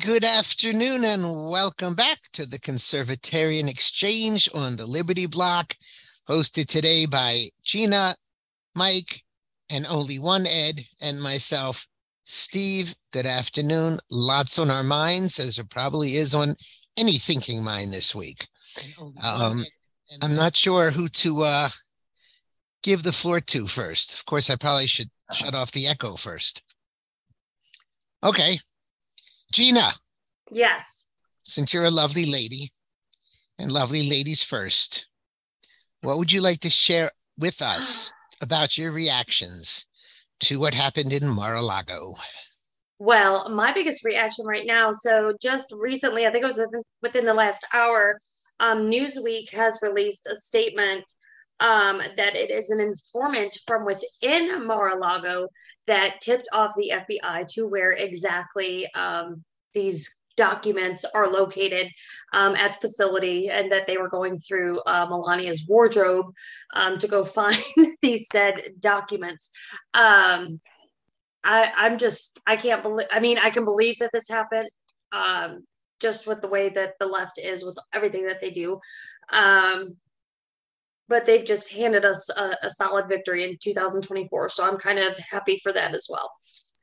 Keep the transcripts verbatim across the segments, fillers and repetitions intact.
Good afternoon and welcome back to the Conservatarian Exchange on the Liberty Block, hosted today by Gina, Mike, and only one Ed, and myself, Steve. Good afternoon. Lots on our minds, as there probably is on any thinking mind this week. Um, I'm not sure who to uh, give the floor to first. Of course, I probably should shut off the echo first. Okay. Gina. Yes. Since you're a lovely lady, and lovely ladies first, what would you like to share with us about your reactions to what happened in Mar-a-Lago? Well, my biggest reaction right now, so just recently, I think it was within, within the last hour, um, Newsweek has released a statement um, that it is an informant from within Mar-a-Lago that tipped off the F B I to where exactly um, these documents are located um, at the facility, and that they were going through uh, Melania's wardrobe um, to go find these said documents. Um, I, I'm just, I can't believe, I mean, I can believe that this happened um, just with the way that the left is with everything that they do. Um, but they've just handed us a, a solid victory in two thousand twenty-four. So I'm kind of happy for that as well.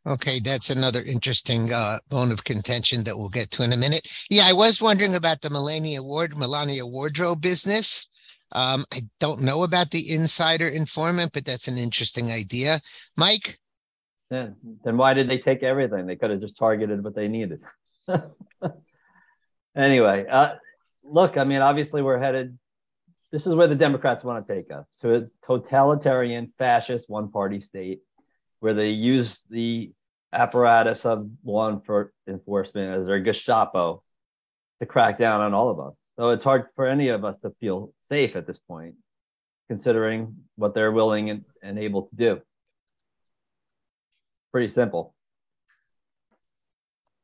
Okay, that's another interesting uh, bone of contention that we'll get to in a minute. Yeah, I was wondering about the Melania Ward, Melania wardrobe business. Um, I don't know about the insider informant, but that's an interesting idea. Mike? Then, then why did they take everything? They could have just targeted what they needed. Anyway, uh, look, I mean, obviously we're headed, this is where the Democrats want to take us, to a totalitarian, fascist, one-party state, where they use the apparatus of law enforcement as their Gestapo to crack down on all of us. So it's hard for any of us to feel safe at this point, considering what they're willing and, and able to do. Pretty simple.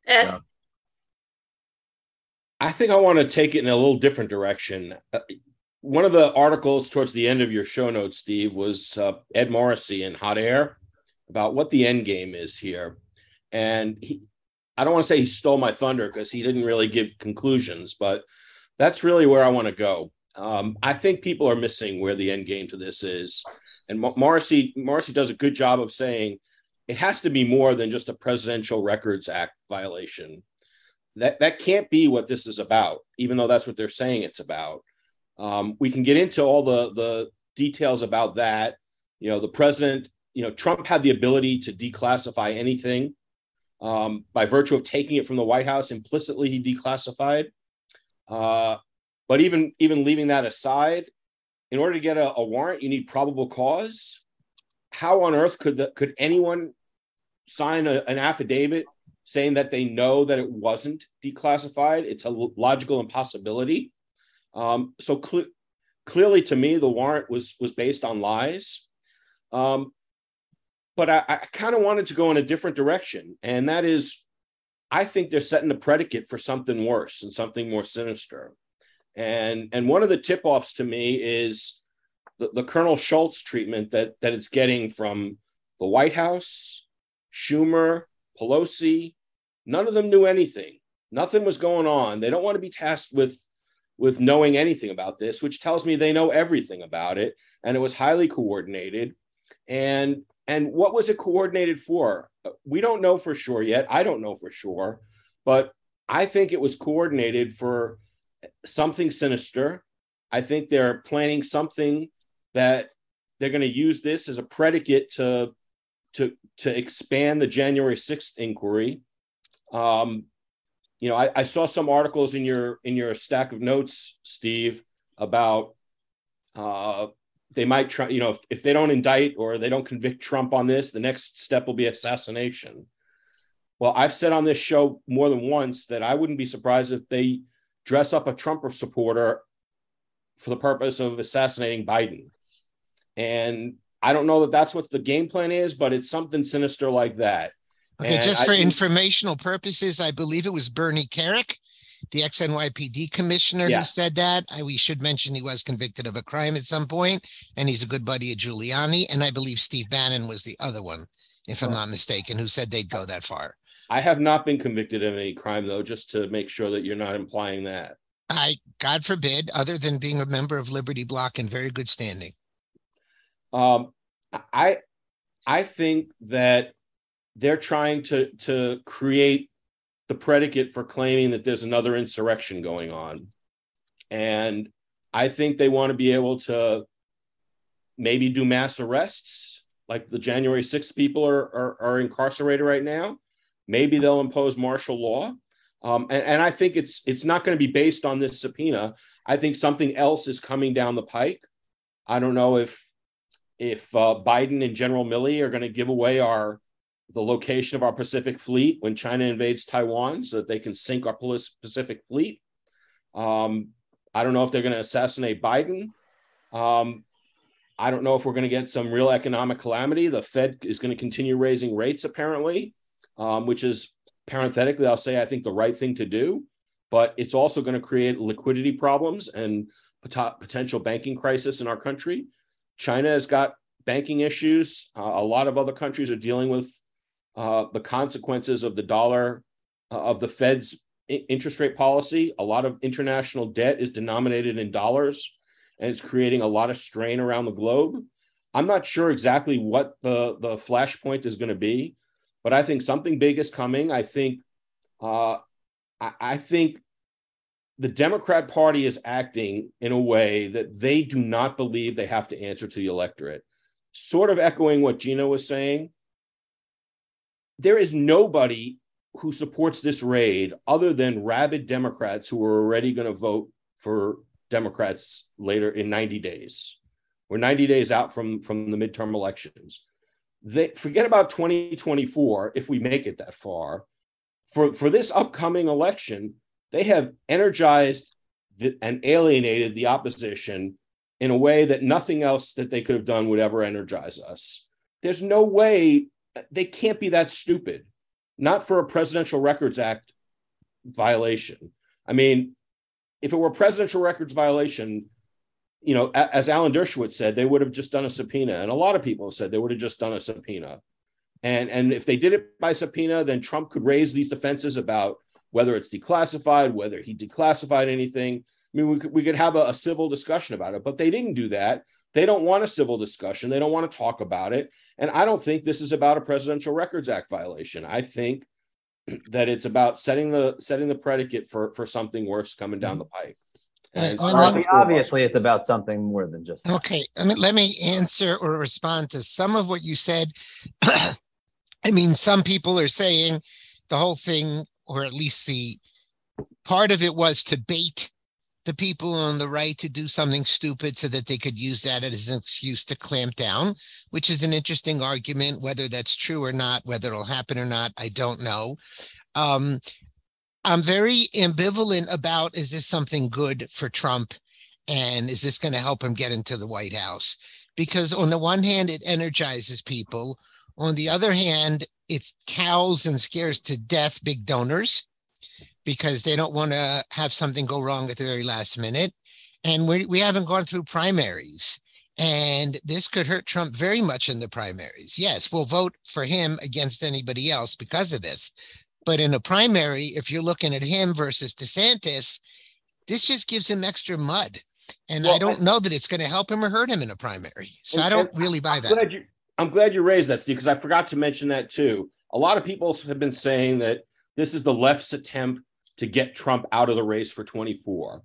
Eh. So. I think I want to take it in a little different direction. Uh, one of the articles towards the end of your show notes, Steve, was uh, Ed Morrissey in Hot Air, about what the end game is here. And he, I don't want to say he stole my thunder because he didn't really give conclusions, but that's really where I want to go. Um, I think people are missing where the end game to this is. And Morrissey, Morrissey does a good job of saying it has to be more than just a Presidential Records Act violation. That, that can't be what this is about, even though that's what they're saying it's about. Um, we can get into all the, the details about that. You know, the president, you know, Trump had the ability to declassify anything um, by virtue of taking it from the White House. Implicitly, he declassified. Uh, but even even leaving that aside, in order to get a, a warrant, you need probable cause. How on earth could the, could anyone sign a, an affidavit saying that they know that it wasn't declassified? It's a logical impossibility. Um, so cl- clearly, to me, the warrant was was based on lies. Um, But I, I kind of wanted to go in a different direction. And that is, I think they're setting a predicate for something worse and something more sinister. And, and one of the tip-offs to me is the, the Colonel Schultz treatment that, that it's getting from the White House, Schumer, Pelosi. None of them knew anything. Nothing was going on. They don't want to be tasked with, with knowing anything about this, which tells me they know everything about it. And it was highly coordinated. And And what was it coordinated for? We don't know for sure yet. I don't know for sure, but I think it was coordinated for something sinister. I think they're planning something that they're going to use this as a predicate to, to, to expand the January sixth inquiry. Um, you know, I, I saw some articles in your, in your stack of notes, Steve, about, uh, they might try, you know, if, if they don't indict or they don't convict Trump on this, the next step will be assassination. Well, I've said on this show more than once that I wouldn't be surprised if they dress up a Trump supporter for the purpose of assassinating Biden. And I don't know that that's what the game plan is, but it's something sinister like that. Okay, and just for I, informational purposes, I believe it was Bernie Carrick, the ex-N Y P D commissioner, yeah, who said that. I, we should mention he was convicted of a crime at some point, and he's a good buddy of Giuliani. And I believe Steve Bannon was the other one, if I'm not mistaken, who said they'd go that far. I have not been convicted of any crime, though, just to make sure that you're not implying that. I, God forbid, other than being a member of Liberty Block in very good standing. Um, I, I think that they're trying to, to create the predicate for claiming that there's another insurrection going on. And I think they want to be able to maybe do mass arrests, like the January sixth people are, are, are incarcerated right now. Maybe they'll impose martial law. Um, and, and I think it's it's not going to be based on this subpoena. I think something else is coming down the pike. I don't know if if uh, Biden and General Milley are going to give away our the location of our Pacific Fleet when China invades Taiwan so that they can sink our Pacific Fleet. Um, I don't know if they're going to assassinate Biden. Um, I don't know if we're going to get some real economic calamity. The Fed is going to continue raising rates, apparently, um, which is parenthetically, I'll say, I think the right thing to do, but it's also going to create liquidity problems and pot- potential banking crisis in our country. China has got banking issues. Uh, a lot of other countries are dealing with uh, the consequences of the dollar, uh, of the Fed's I- interest rate policy. A lot of international debt is denominated in dollars, and it's creating a lot of strain around the globe. I'm not sure exactly what the, the flashpoint is going to be, but I think something big is coming. I think uh, I, I think the Democrat Party is acting in a way that they do not believe they have to answer to the electorate. Sort of echoing what Gina was saying, there is nobody who supports this raid other than rabid Democrats who are already going to vote for Democrats later in ninety days. We're ninety days out from, from the midterm elections. They forget about twenty twenty-four, if we make it that far. For, for this upcoming election, they have energized the, and alienated the opposition in a way that nothing else that they could have done would ever energize us. There's no way, they can't be that stupid, not for a Presidential Records Act violation. I mean, if it were a Presidential Records violation, you know, as Alan Dershowitz said, they would have just done a subpoena. And a lot of people have said they would have just done a subpoena. And, and if they did it by subpoena, then Trump could raise these defenses about whether it's declassified, whether he declassified anything. I mean, we could, we could have a, a civil discussion about it, but they didn't do that. They don't want a civil discussion. They don't want to talk about it. And I don't think this is about a Presidential Records Act violation. I think that it's about setting the setting the predicate for, for something worse coming down the pike. And obviously, obviously, it's about something more than just that. Okay, I mean, let me answer or respond to some of what you said. I mean, some people are saying the whole thing, or at least the part of it, was to bait the people on the right to do something stupid so that they could use that as an excuse to clamp down, which is an interesting argument. Whether that's true or not, whether it'll happen or not, I don't know. Um, I'm very ambivalent about, is this something good for Trump, and is this going to help him get into the White House? Because on the one hand, it energizes people. On the other hand, it cows and scares to death big donors, because they don't want to have something go wrong at the very last minute. And we we haven't gone through primaries, and this could hurt Trump very much in the primaries. Yes, we'll vote for him against anybody else because of this. But in a primary, if you're looking at him versus DeSantis, this just gives him extra mud. And well, I don't I, know that it's going to help him or hurt him in a primary. So and, I don't really buy I'm that. Glad you, I'm glad you raised that, Steve, because I forgot to mention that, too. A lot of people have been saying that this is the left's attempt to get Trump out of the race for twenty-four.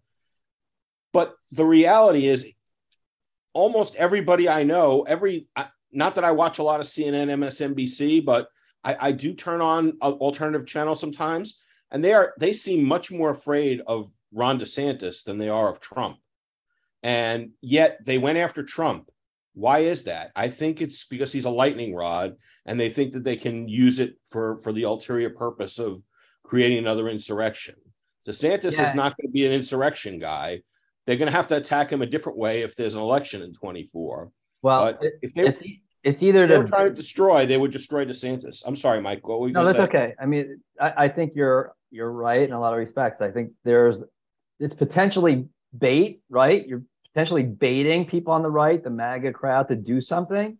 But the reality is almost everybody I know, every not that I watch a lot of C N N, M S N B C, but I, I do turn on alternative channels sometimes, and they are they seem much more afraid of Ron DeSantis than they are of Trump. And yet they went after Trump. Why is that? I think it's because he's a lightning rod, and they think that they can use it for, for the ulterior purpose of creating another insurrection. DeSantis yeah. is not going to be an insurrection guy. They're going to have to attack him a different way if there's an election in twenty-four. Well, but if they it's, it's either if they to were trying to destroy, they would destroy DeSantis. I'm sorry, Mike. What were you no, that's say? Okay. I mean, I, I think you're you're right in a lot of respects. I think there's it's potentially bait, right? You're potentially baiting people on the right, the MAGA crowd, to do something,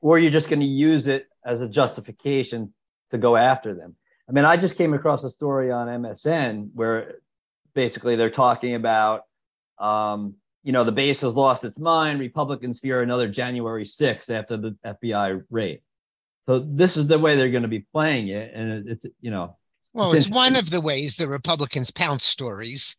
or you're just going to use it as a justification to go after them. I mean, I just came across a story on M S N where basically they're talking about, um, you know, the base has lost its mind. Republicans fear another January sixth after the F B I raid. So this is the way they're going to be playing it. And it's, you know. Well, it's one of the ways the Republicans pounce stories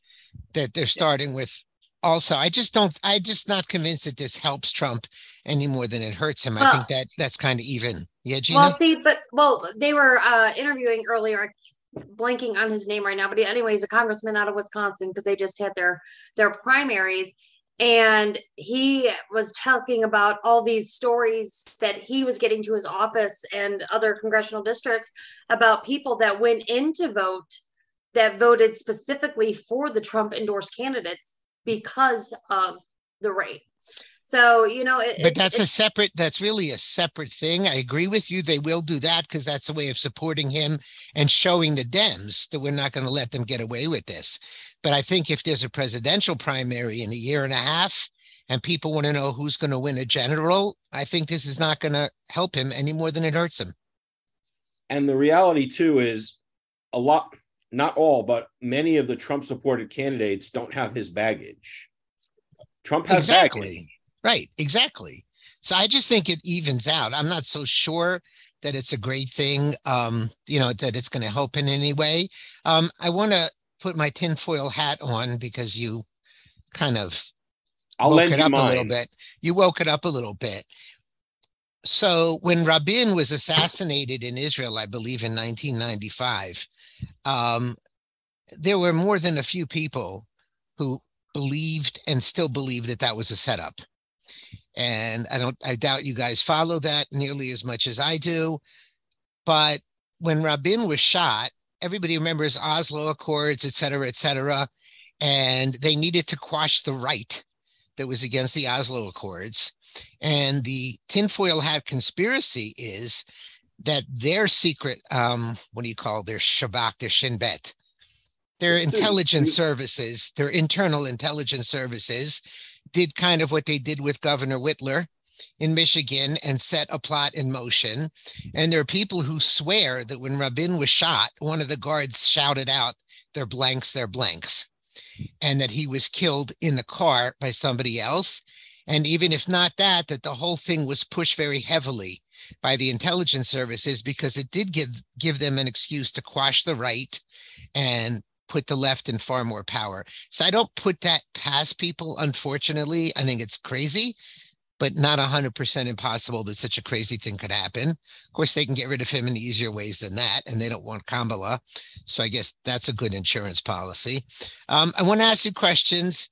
that they're starting with. Also, I just don't, I just not convinced that this helps Trump any more than it hurts him. I well, think that that's kind of even. Yeah, Gina? Well, see, but, well, they were uh, interviewing earlier, blanking on his name right now, but anyways, a congressman out of Wisconsin, because they just had their, their primaries. And he was talking about all these stories that he was getting to his office and other congressional districts about people that went in to vote, that voted specifically for the Trump endorsed candidates because of the raid. So, you know, it, but that's it, a separate, that's really a separate thing. I agree with you. They will do that because that's a way of supporting him and showing the Dems that we're not going to let them get away with this. But I think if there's a presidential primary in a year and a half and people want to know who's going to win a general, I think this is not going to help him any more than it hurts him. And the reality, too, is a lot, not all, but many of the Trump supported candidates don't have his baggage. Trump has exactly. baggage. Right, exactly. So I just think it evens out. I'm not so sure that it's a great thing, um, you know, that it's going to help in any way. Um, I want to put my tinfoil hat on because you kind of I'll woke it up mine. a little bit. You woke it up a little bit. So when Rabin was assassinated in Israel, I believe in nineteen ninety-five, um, there were more than a few people who believed and still believe that that was a setup. And I don't, I doubt you guys follow that nearly as much as I do. But when Rabin was shot, everybody remembers Oslo Accords, et cetera, et cetera. And they needed to quash the right that was against the Oslo Accords. And the tinfoil hat conspiracy is that their secret, um, what do you call their Shabak, their Shin Bet, their intelligence services, their internal intelligence services, did kind of what they did with Governor Whitler in Michigan and set a plot in motion. And there are people who swear that when Rabin was shot, one of the guards shouted out, "They're blanks, they're blanks," and that he was killed in the car by somebody else. And even if not that, that the whole thing was pushed very heavily by the intelligence services because it did give, give them an excuse to quash the right and put the left in far more power. So I don't put that past people, unfortunately. I think it's crazy, but not one hundred percent impossible that such a crazy thing could happen. Of course, they can get rid of him in easier ways than that, and they don't want Kamala. So I guess that's a good insurance policy. Um, I want to ask you questions,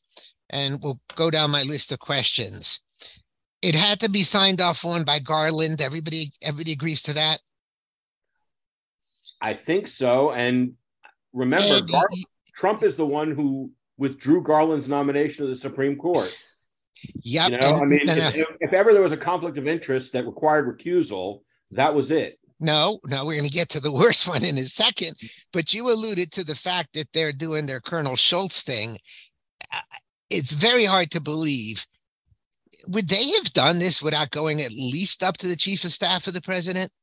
and we'll go down my list of questions. It had to be signed off on by Garland. Everybody, everybody agrees to that? I think so, and remember, Gar- Trump is the one who withdrew Garland's nomination to the Supreme Court. Yep. You know, and, I mean, no, no. If, if ever there was a conflict of interest that required recusal, that was it. No, no, we're going to get to the worst one in a second. But you alluded to the fact that they're doing their Colonel Schultz thing. It's very hard to believe. Would they have done this without going at least up to the chief of staff of the president?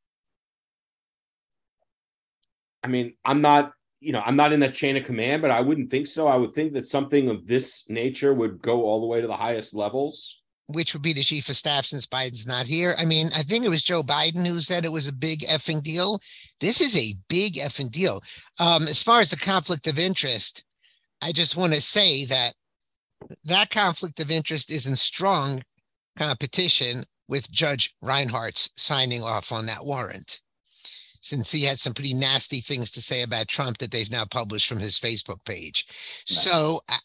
I mean, I'm not... You know, I'm not in that chain of command, but I wouldn't think so. I would think that something of this nature would go all the way to the highest levels. Which would be the chief of staff since Biden's not here. I mean, I think it was Joe Biden who said it was a big effing deal. This is a big effing deal. Um, as far as the conflict of interest, I just want to say that that conflict of interest is in strong competition with Judge Reinhart's signing off on that warrant, since he had some pretty nasty things to say about Trump that they've now published from his Facebook page. Right. So I,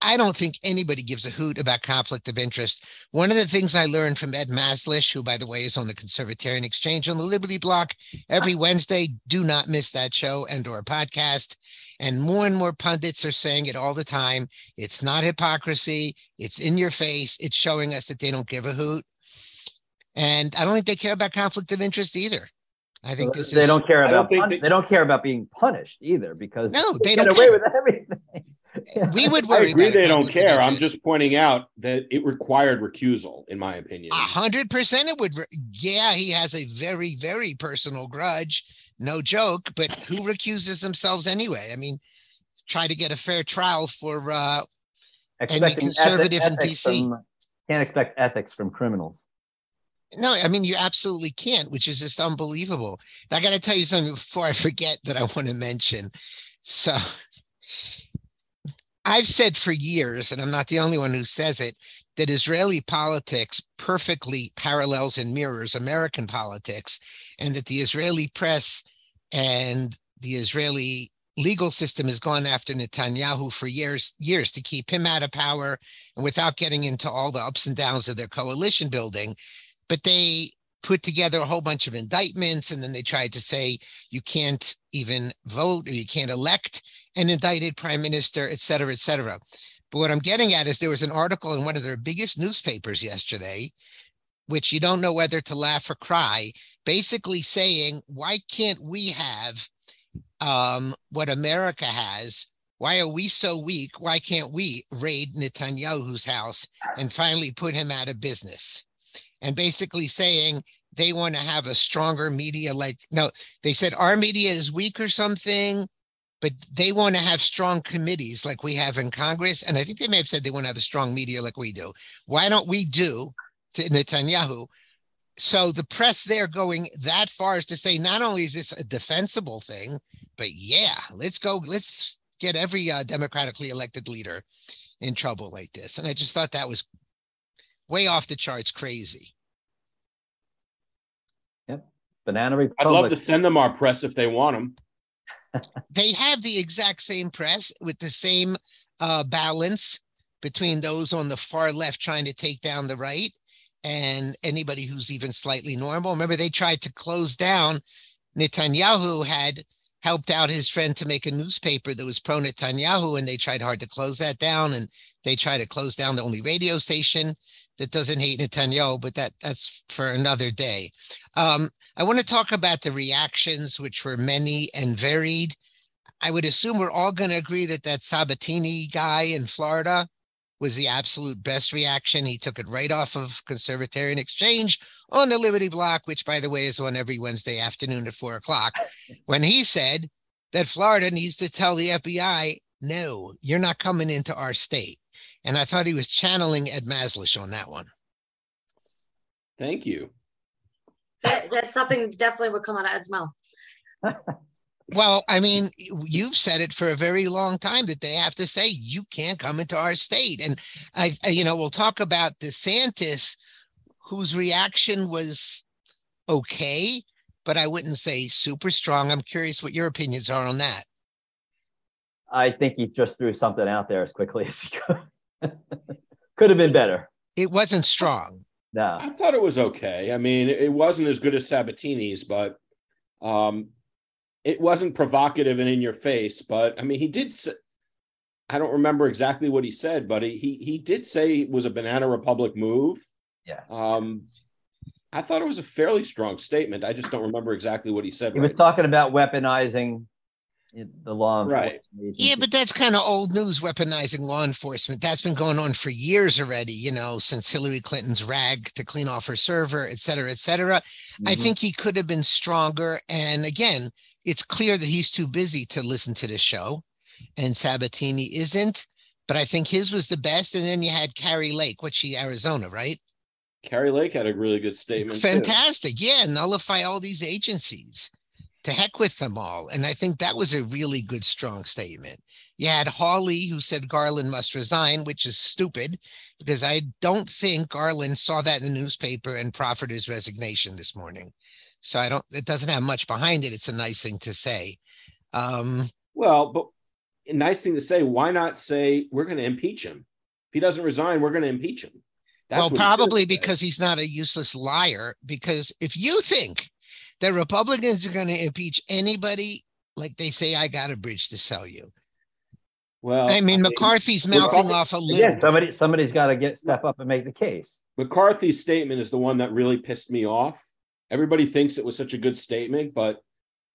I don't think anybody gives a hoot about conflict of interest. One of the things I learned from Ed Maslisch, who, by the way, is on the Conservatarian Exchange on the Liberty Block every Wednesday. Do not miss that show and or podcast. And more and more pundits are saying it all the time. It's not hypocrisy. It's in your face. It's showing us that they don't give a hoot. And I don't think they care about conflict of interest either. I think so this they is, don't care about don't they, they don't care about being punished either because no, they, they get don't away care. with everything. we would worry. I agree about they don't care. Interest. I'm just pointing out that it required recusal, in my opinion. A hundred percent it would. Re- yeah, he has a very, very personal grudge. No joke. But who recuses themselves anyway? I mean, try to get a fair trial for uh, any conservative ethic, in D C. From, can't expect ethics from criminals. No, I mean, you absolutely can't, which is just unbelievable. I got to tell you something before I forget that I want to mention. So I've said for years, and I'm not the only one who says it, that Israeli politics perfectly parallels and mirrors American politics, and that the Israeli press and the Israeli legal system has gone after Netanyahu for years, years to keep him out of power, and without getting into all the ups and downs of their coalition building. But they put together a whole bunch of indictments, and then they tried to say you can't even vote or you can't elect an indicted prime minister, et cetera, et cetera. But what I'm getting at is there was an article in one of their biggest newspapers yesterday, which you don't know whether to laugh or cry, basically saying, why can't we have um, what America has? Why are we so weak? Why can't we raid Netanyahu's house and finally put him out of business? And basically saying they want to have a stronger media, like, no, they said our media is weak or something, but they want to have strong committees like we have in Congress. And I think they may have said they want to have a strong media like we do. Why don't we do to Netanyahu? So the press, they're going that far as to say, not only is this a defensible thing, but yeah, let's go, let's get every uh, democratically elected leader in trouble like this. And I just thought that was way off the charts, crazy. Yep, banana republic. I'd love to send them our press if they want them. They have the exact same press with the same uh, balance between those on the far left trying to take down the right and anybody who's even slightly normal. Remember, they tried to close down. Netanyahu had helped out his friend to make a newspaper that was pro-Netanyahu, and they tried hard to close that down, and they tried to close down the only radio station that doesn't hate Netanyahu, but that, that's for another day. Um, I want to talk about the reactions, which were many and varied. I would assume we're all going to agree that that Sabatini guy in Florida was the absolute best reaction. He took it right off of Conservatarian Exchange on the Liberty Block, which, by the way, is on every Wednesday afternoon at four o'clock, when he said that Florida needs to tell the F B I, no, you're not coming into our state. And I thought he was channeling Ed Maslisch on that one. Thank you. That, that's something definitely would come out of Ed's mouth. Well, I mean, you've said it for a very long time that they have to say, you can't come into our state. And, I, you know, we'll talk about DeSantis, whose reaction was okay, but I wouldn't say super strong. I'm curious what your opinions are on that. I think he just threw something out there as quickly as he could. Could have been better. It wasn't strong. No. I thought it was okay. I mean, it wasn't as good as Sabatini's, but um, it wasn't provocative and in your face. But I mean, he did say, I don't remember exactly what he said, but he, he, he did say it was a banana republic move. Yeah. Um, I thought it was a fairly strong statement. I just don't remember exactly what he said. He right was talking about weaponizing the law enforcement. Right. Yeah, but that's kind of old news, weaponizing law enforcement. That's been going on for years already, you know, since Hillary Clinton's rag to clean off her server, et cetera, et cetera. Mm-hmm. I think he could have been stronger. And again, it's clear that he's too busy to listen to the show, and Sabatini isn't. But I think his was the best. And then you had Carrie Lake, which she, Arizona, right? Carrie Lake had a really good statement. Fantastic. Too. Yeah, nullify all these agencies. To heck with them all. And I think that was a really good, strong statement. You had Hawley, who said Garland must resign, which is stupid, because I don't think Garland saw that in the newspaper and proffered his resignation this morning. So I don't, it doesn't have much behind it. It's a nice thing to say. Um, well, but a nice thing to say, why not say we're going to impeach him? If he doesn't resign, we're going to impeach him. That's well, probably he because he's not a useless liar, because if you think that Republicans are going to impeach anybody, like they say, I got a bridge to sell you. Well, I mean, McCarthy's mouthing off a little. Yeah, somebody, somebody's got to get step up and make the case. McCarthy's statement is the one that really pissed me off. Everybody thinks it was such a good statement, but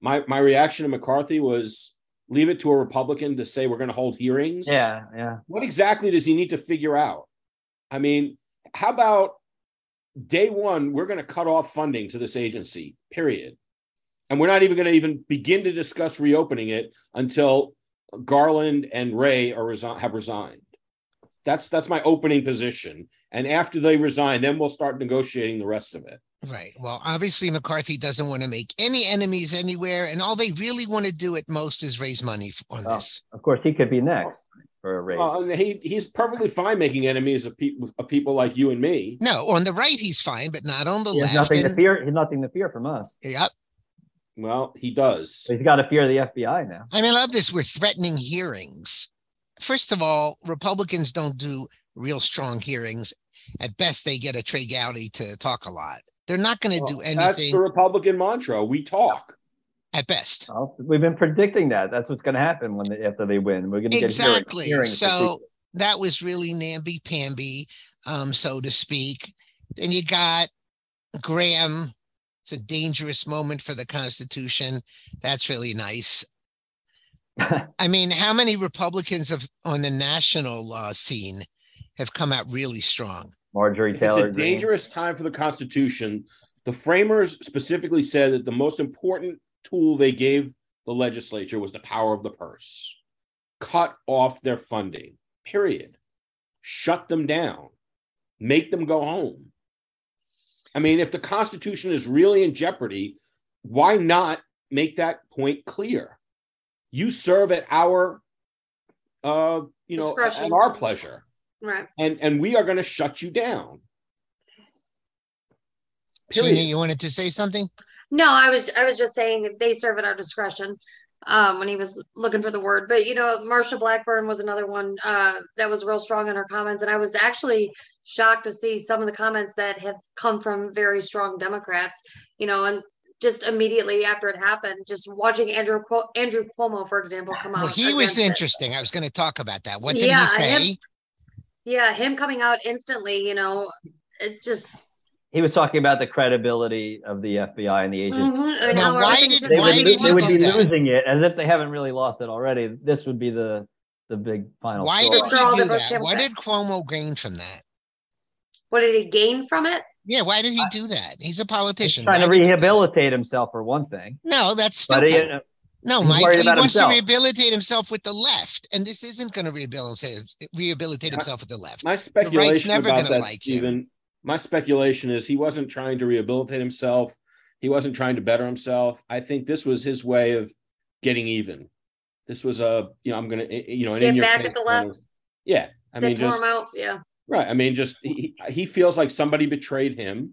my my reaction to McCarthy was leave it to a Republican to say we're going to hold hearings? Yeah, yeah. What exactly does he need to figure out? I mean, how about day one, we're going to cut off funding to this agency, period. And we're not even going to even begin to discuss reopening it until Garland and Ray are resi- have resigned. That's that's my opening position. And after they resign, then we'll start negotiating the rest of it. Right. Well, obviously, McCarthy doesn't want to make any enemies anywhere. And all they really want to do at most is raise money on oh, this. Of course, he could be next for a raise. Well, he, he's perfectly fine making enemies of, pe- of people like you and me. No, on the right, he's fine, but not on the he left. Has nothing, and... to fear, he has nothing to fear from us. Yep. Well, he does. He's got to fear the F B I now. I mean, I love this. We're threatening hearings. First of all, Republicans don't do real strong hearings. At best, they get a Trey Gowdy to talk a lot. They're not going to well, do anything. That's the Republican mantra. We talk. At best. Well, we've been predicting that. That's what's going to happen when they, after they win. We're going to exactly. get hearings. So that was really namby-pamby, um, so to speak. And you got Graham. It's a dangerous moment for the Constitution. That's really nice. I mean, how many Republicans have, on the national uh, scene have come out really strong? Marjorie Taylor Greene. It's a dangerous time for the Constitution. The framers specifically said that the most important tool they gave the legislature was the power of the purse. Cut off their funding, period. Shut them down. Make them go home. I mean, if the Constitution is really in jeopardy, why not make that point clear? You serve at our, uh, you know, at our pleasure, right? And and we are going to shut you down. Period. Gina, you wanted to say something? No, I was I was just saying they serve at our discretion. Um, when he was looking for the word, but you know, Marsha Blackburn was another one uh, that was real strong in her comments, and I was actually shocked to see some of the comments that have come from very strong Democrats. You know, and. Just immediately after it happened, just watching Andrew Cuomo, Andrew Cuomo, for example, come out. Well, he was interesting. It. I was going to talk about that. What did yeah, he say? Him, yeah, him coming out instantly, you know, it just... He was talking about the credibility of the F B I and the agents. Mm-hmm. Now, why did, they why would, did they would be that? Losing it as if they haven't really lost it already. This would be the, the big final. Why did he do that? What did Cuomo gain from that? What did he gain from it? Yeah, why did he do that? He's a politician. He's trying why to rehabilitate himself for one thing. No, that's stupid. He, uh, no, Mike, he wants himself. to rehabilitate himself with the left, and this isn't going to rehabilitate rehabilitate himself with the left. My speculation the right's never about that, like Stephen, him. My speculation is he wasn't trying to rehabilitate himself. He wasn't trying to better himself. I think this was his way of getting even. This was a, you know, I'm going to, you know, and get in your back face, at the left. Yeah, I they mean, tore just him out. Yeah. Right. I mean, just he, he feels like somebody betrayed him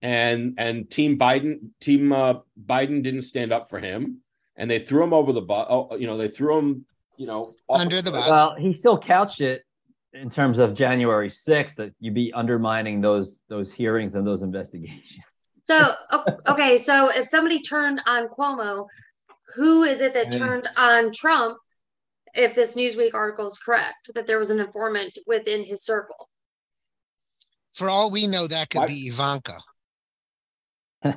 and and team Biden, team uh, Biden didn't stand up for him and they threw him over the bus. Oh, you know, they threw him, you know, under the, the bus. Well, he still couched it in terms of January sixth that you'd be undermining those those hearings and those investigations. So, OK, so if somebody turned on Cuomo, who is it that turned on Trump? If this Newsweek article is correct, that there was an informant within his circle. For all we know, that could I, be Ivanka. I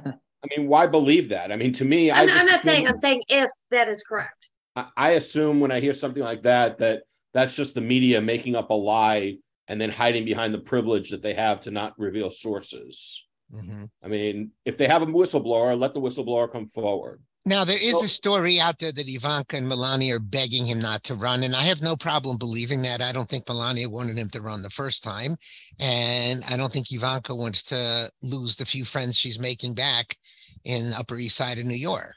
mean, why believe that? I mean, to me, I'm, I I'm not saying, I'm saying if that is correct. I, I assume when I hear something like that, that that's just the media making up a lie and then hiding behind the privilege that they have to not reveal sources. Mm-hmm. I mean, if they have a whistleblower, let the whistleblower come forward. Now, there is a story out there that Ivanka and Melania are begging him not to run, and I have no problem believing that. I don't think Melania wanted him to run the first time, and I don't think Ivanka wants to lose the few friends she's making back in Upper East Side of New York.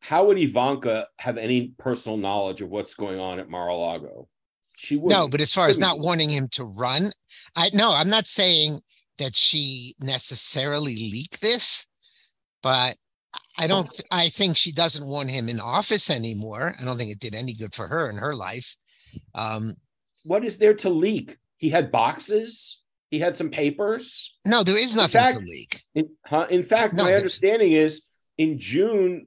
How would Ivanka have any personal knowledge of what's going on at Mar-a-Lago? She wouldn't. No, but as far as not wanting him to run, I no, I'm not saying that she necessarily leaked this, but I don't. Th- I think she doesn't want him in office anymore. I don't think it did any good for her in her life. Um, what is there to leak? He had boxes. He had some papers. No, there is nothing fact, to leak. In, huh? in fact, no, my understanding is in June,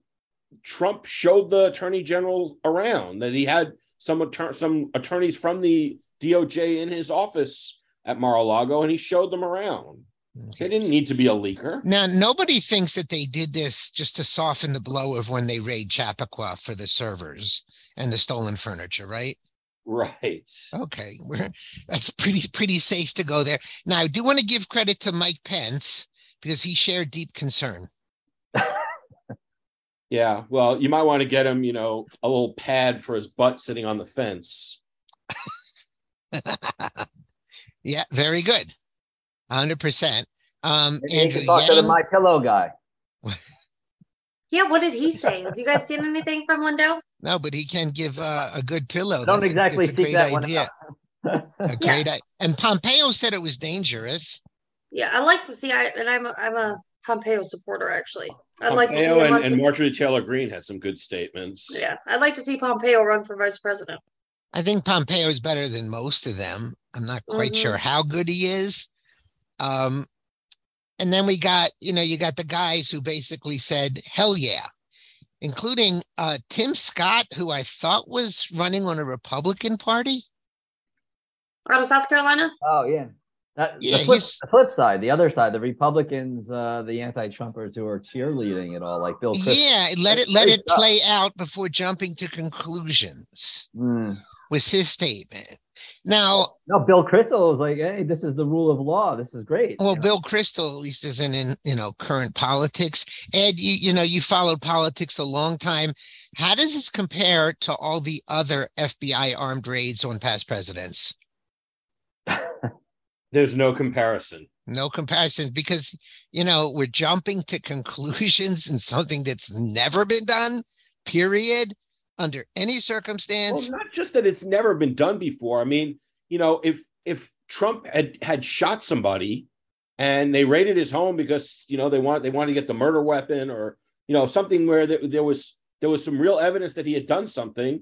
Trump showed the attorney general around that he had some attor- some attorneys from the D O J in his office at Mar-a-Lago, and he showed them around. Okay. They didn't need to be a leaker. Now, nobody thinks that they did this just to soften the blow of when they raid Chappaqua for the servers and the stolen furniture, right? Right. Okay. We're, that's pretty pretty safe to go there. Now, I do want to give credit to Mike Pence because he shared deep concern. Yeah. Well, you might want to get him, you know, a little pad for his butt sitting on the fence. Yeah. Very good. one hundred percent. Um, Andrew, you talk to the My Pillow guy. Yeah, what did he say? Have you guys seen anything from Lindell? No, but he can give uh, a good pillow. Don't That's exactly a, it's a great idea. a great yeah. I- and Pompeo said it was dangerous. Yeah, I like to see. I and I'm a, I'm a Pompeo supporter actually. I'd Pompeo like to see him and, and Marjorie Taylor Greene had some good statements. Yeah, I'd like to see Pompeo run for vice president. I think Pompeo is better than most of them. I'm not quite mm-hmm. sure how good he is. Um, and then we got, you know, you got the guys who basically said, hell yeah, including uh, Tim Scott, who I thought was running on a Republican party. Out of South Carolina? Oh, yeah. That, yeah the, flip, the flip side, the other side, the Republicans, uh, the anti-Trumpers who are cheerleading it all, like Bill Kristol. Yeah, let it, let it play out before jumping to conclusions. Mm. Was his statement. Now, no, Bill Kristol was like, hey, this is the rule of law. This is great. Well, you know? Bill Kristol at least isn't in, you know, current politics. Ed, you, you know, you followed politics a long time. How does this compare to all the other F B I armed raids on past presidents? There's no comparison. No comparison because, you know, we're jumping to conclusions and something that's never been done, period. Under any circumstance. Well, not just that it's never been done before. I mean, you know, if if Trump had, had shot somebody and they raided his home because, you know, they wanted they wanted to get the murder weapon or, you know, something where th- there was there was some real evidence that he had done something.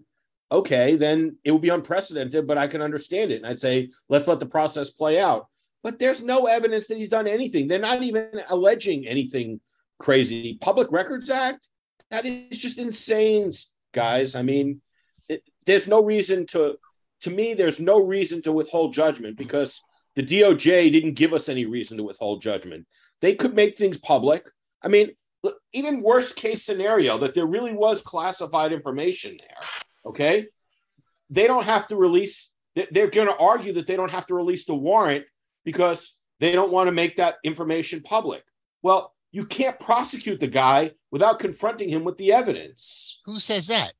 OK, then it would be unprecedented, but I can understand it. And I'd say, let's let the process play out. But there's no evidence that he's done anything. They're not even alleging anything crazy. Public Records Act. That is just insane. Guys, I mean, it, there's no reason to, to me, there's no reason to withhold judgment because the D O J didn't give us any reason to withhold judgment. They could make things public. I mean, even worst case scenario that there really was classified information there, okay? They don't have to release, they're going to argue that they don't have to release the warrant because they don't want to make that information public. Well, you can't prosecute the guy without confronting him with the evidence. Who says that?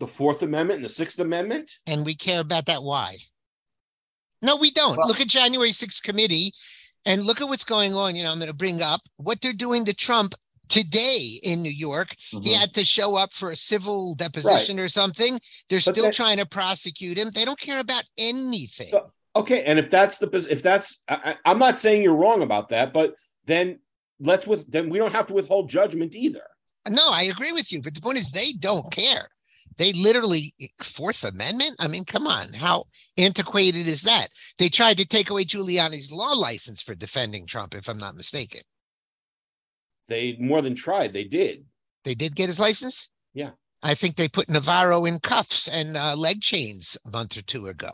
The Fourth Amendment and the Sixth Amendment. And we care about that. Why? No, we don't. Well, look at January sixth committee and look at what's going on. You know, I'm going to bring up what they're doing to Trump today in New York. Mm-hmm. He had to show up for a civil deposition right. or something. They're but still that, trying to prosecute him. They don't care about anything. So, okay. And if that's the, if that's, I, I'm not saying you're wrong about that, but then let's with then we don't have to withhold judgment either. No, I agree with you. But the point is they don't care. They literally Fourth Amendment. I mean, come on. How antiquated is that? They tried to take away Giuliani's law license for defending Trump, if I'm not mistaken. They more than tried. They did. They did get his license. Yeah. I think they put Navarro in cuffs and uh, leg chains a month or two ago.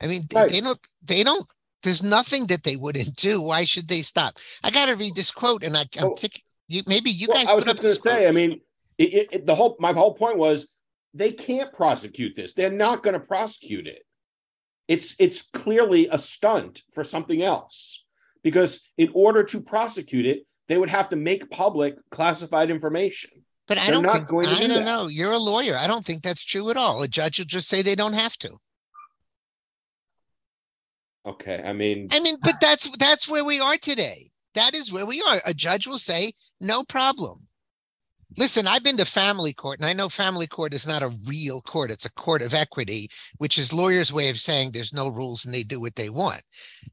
I mean, right. they, they don't they don't. There's nothing that they wouldn't do. Why should they stop? I got to read this quote, and I, I'm well, thinking you, maybe you well, guys. I was going to say. Quote. I mean, it, it, the whole my whole point was they can't prosecute this. They're not going to prosecute it. It's it's clearly a stunt for something else because in order to prosecute it, they would have to make public classified information. But I They're don't. Not think, going to I do don't that. know. You're a lawyer. I don't think that's true at all. A judge will just say they don't have to. Okay, I mean, I mean, but that's that's where we are today. That is where we are. A judge will say, no problem. Listen, I've been to family court, and I know family court is not a real court. It's a court of equity, which is lawyers' way of saying there's no rules and they do what they want.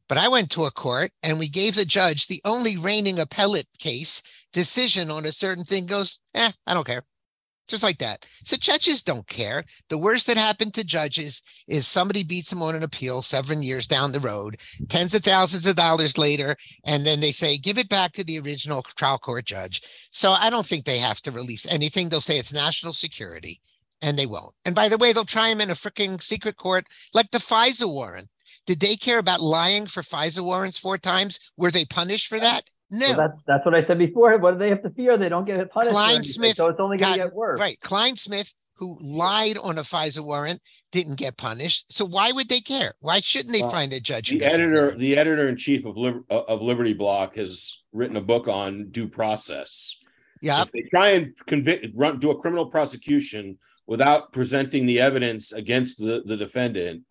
But I went to a court, and we gave the judge the only reigning appellate case decision on a certain thing goes, eh, I don't care. Just like that. So judges don't care. The worst that happened to judges is somebody beats them on an appeal seven years down the road, tens of thousands of dollars later, and then they say, give it back to the original trial court judge. So I don't think they have to release anything. They'll say it's national security, and they won't. And by the way, they'll try him in a freaking secret court like the FISA warrant. Did they care about lying for FISA warrants four times? Were they punished for that? No. Well, that's, that's what I said before. What do they have to fear? They don't get punished. Klein Smith, so it's only going to get worse. Right. Klein Smith, who lied on a FISA warrant, didn't get punished. So why would they care? Why shouldn't they well, find a judge? The editor, the editor-in-chief of, Liber- of Liberty Block has written a book on due process. Yeah. If they try and convict, run, do a criminal prosecution without presenting the evidence against the, the defendant,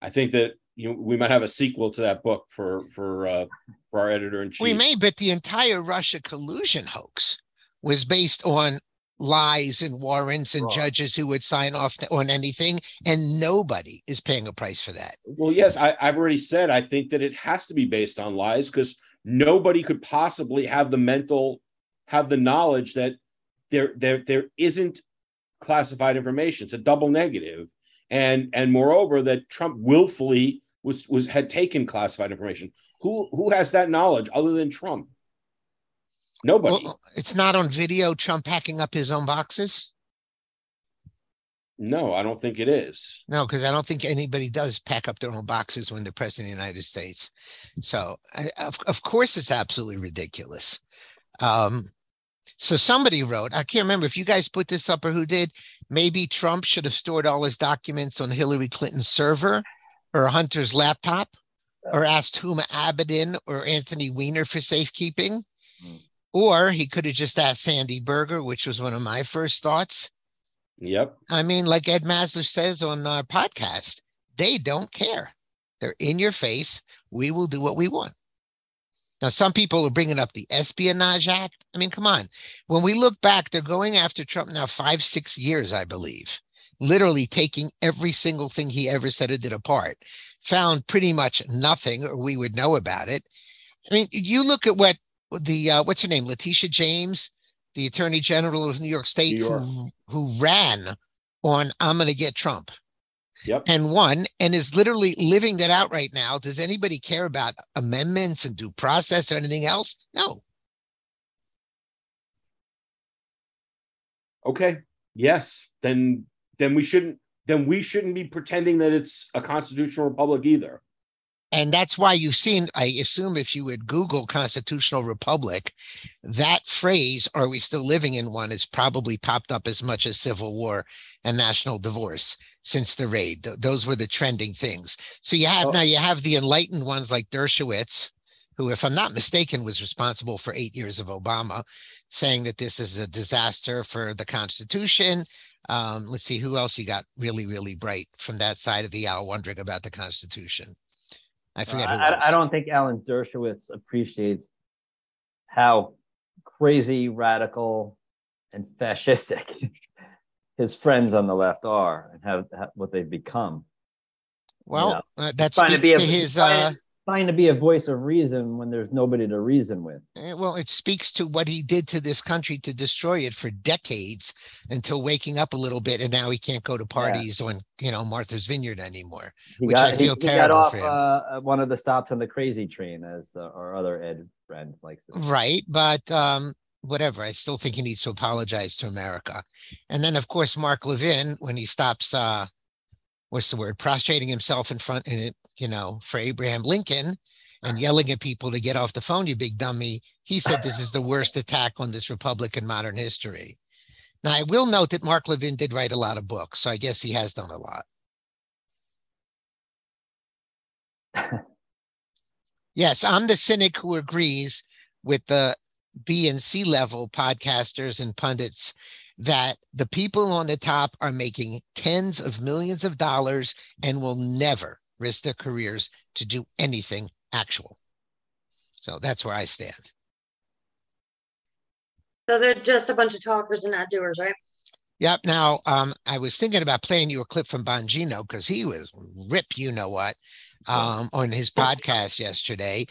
I think that you know, we might have a sequel to that book for for uh, for our editor in chief. We may, but the entire Russia collusion hoax was based on lies and warrants and judges who would sign off on anything, and nobody is paying a price for that. Well, yes, I, I've already said I think that it has to be based on lies because nobody could possibly have the mental. have the knowledge that there, there, there isn't classified information. It's a double negative. And, and moreover, that Trump willfully was, was, had taken classified information. Who, who has that knowledge other than Trump? Nobody. Well, it's not on video, Trump packing up his own boxes. No, I don't think it is. No, because I don't think anybody does pack up their own boxes when they're president of the United States. So I, of, of course it's absolutely ridiculous. Um, So somebody wrote, I can't remember if you guys put this up or who did, maybe Trump should have stored all his documents on Hillary Clinton's server or Hunter's laptop or asked Huma Abedin or Anthony Weiner for safekeeping. Mm. Or he could have just asked Sandy Berger, which was one of my first thoughts. Yep. I mean, like Ed Maslisch says on our podcast, they don't care. They're in your face. We will do what we want. Now, some people are bringing up the Espionage Act. I mean, come on. When we look back, they're going after Trump now five, six years, I believe, literally taking every single thing he ever said or did apart, found pretty much nothing or we would know about it. I mean, you look at what the, uh, what's her name, Letitia James, the Attorney General of New York State, New York. Who, who ran on, I'm going to get Trump. Yep. And one, and is literally living that out right now. Does anybody care about amendments and due process or anything else? No. Okay. Yes. Then, then we shouldn't. Then we shouldn't be pretending that it's a constitutional republic either. And that's why you've seen. I assume if you would Google "constitutional republic," that phrase "Are we still living in one?" is probably popped up as much as civil war and national divorce. Since the raid, Th- those were the trending things. So you have oh. now you have the enlightened ones like Dershowitz, who, if I'm not mistaken, was responsible for eight years of Obama, saying that this is a disaster for the Constitution. Um, let's see who else he got really, really bright from that side of the aisle wondering about the Constitution. I forget. Uh, who I, I don't think Alan Dershowitz appreciates how crazy, radical, and fascistic his friends on the left are and have, have what they've become. Well, you know, uh, that's trying to be a, to his trying, uh, trying to be a voice of reason when there's nobody to reason with. Well, it speaks to what he did to this country to destroy it for decades until waking up a little bit, and now he can't go to parties yeah. on you know Martha's Vineyard anymore, he which got, I feel he, terrible he got off, for him. Uh, one of the stops on the crazy train, as uh, our other Ed friend likes it. Right, but. Um, Whatever, I still think he needs to apologize to America. And then, of course, Mark Levin, when he stops, uh, what's the word, prostrating himself in front, in it, you know, for Abraham Lincoln and yelling at people to get off the phone, you big dummy. He said this is the worst attack on this republic in modern history. Now, I will note that Mark Levin did write a lot of books, so I guess he has done a lot. Yes, I'm the cynic who agrees with the B and C level podcasters and pundits that the people on the top are making tens of millions of dollars and will never risk their careers to do anything actual. So that's where I stand. So they're just a bunch of talkers and not doers, right? Yep. Now, um, I was thinking about playing you a clip from Bongino because he was rip, you know what, um, on his podcast yesterday.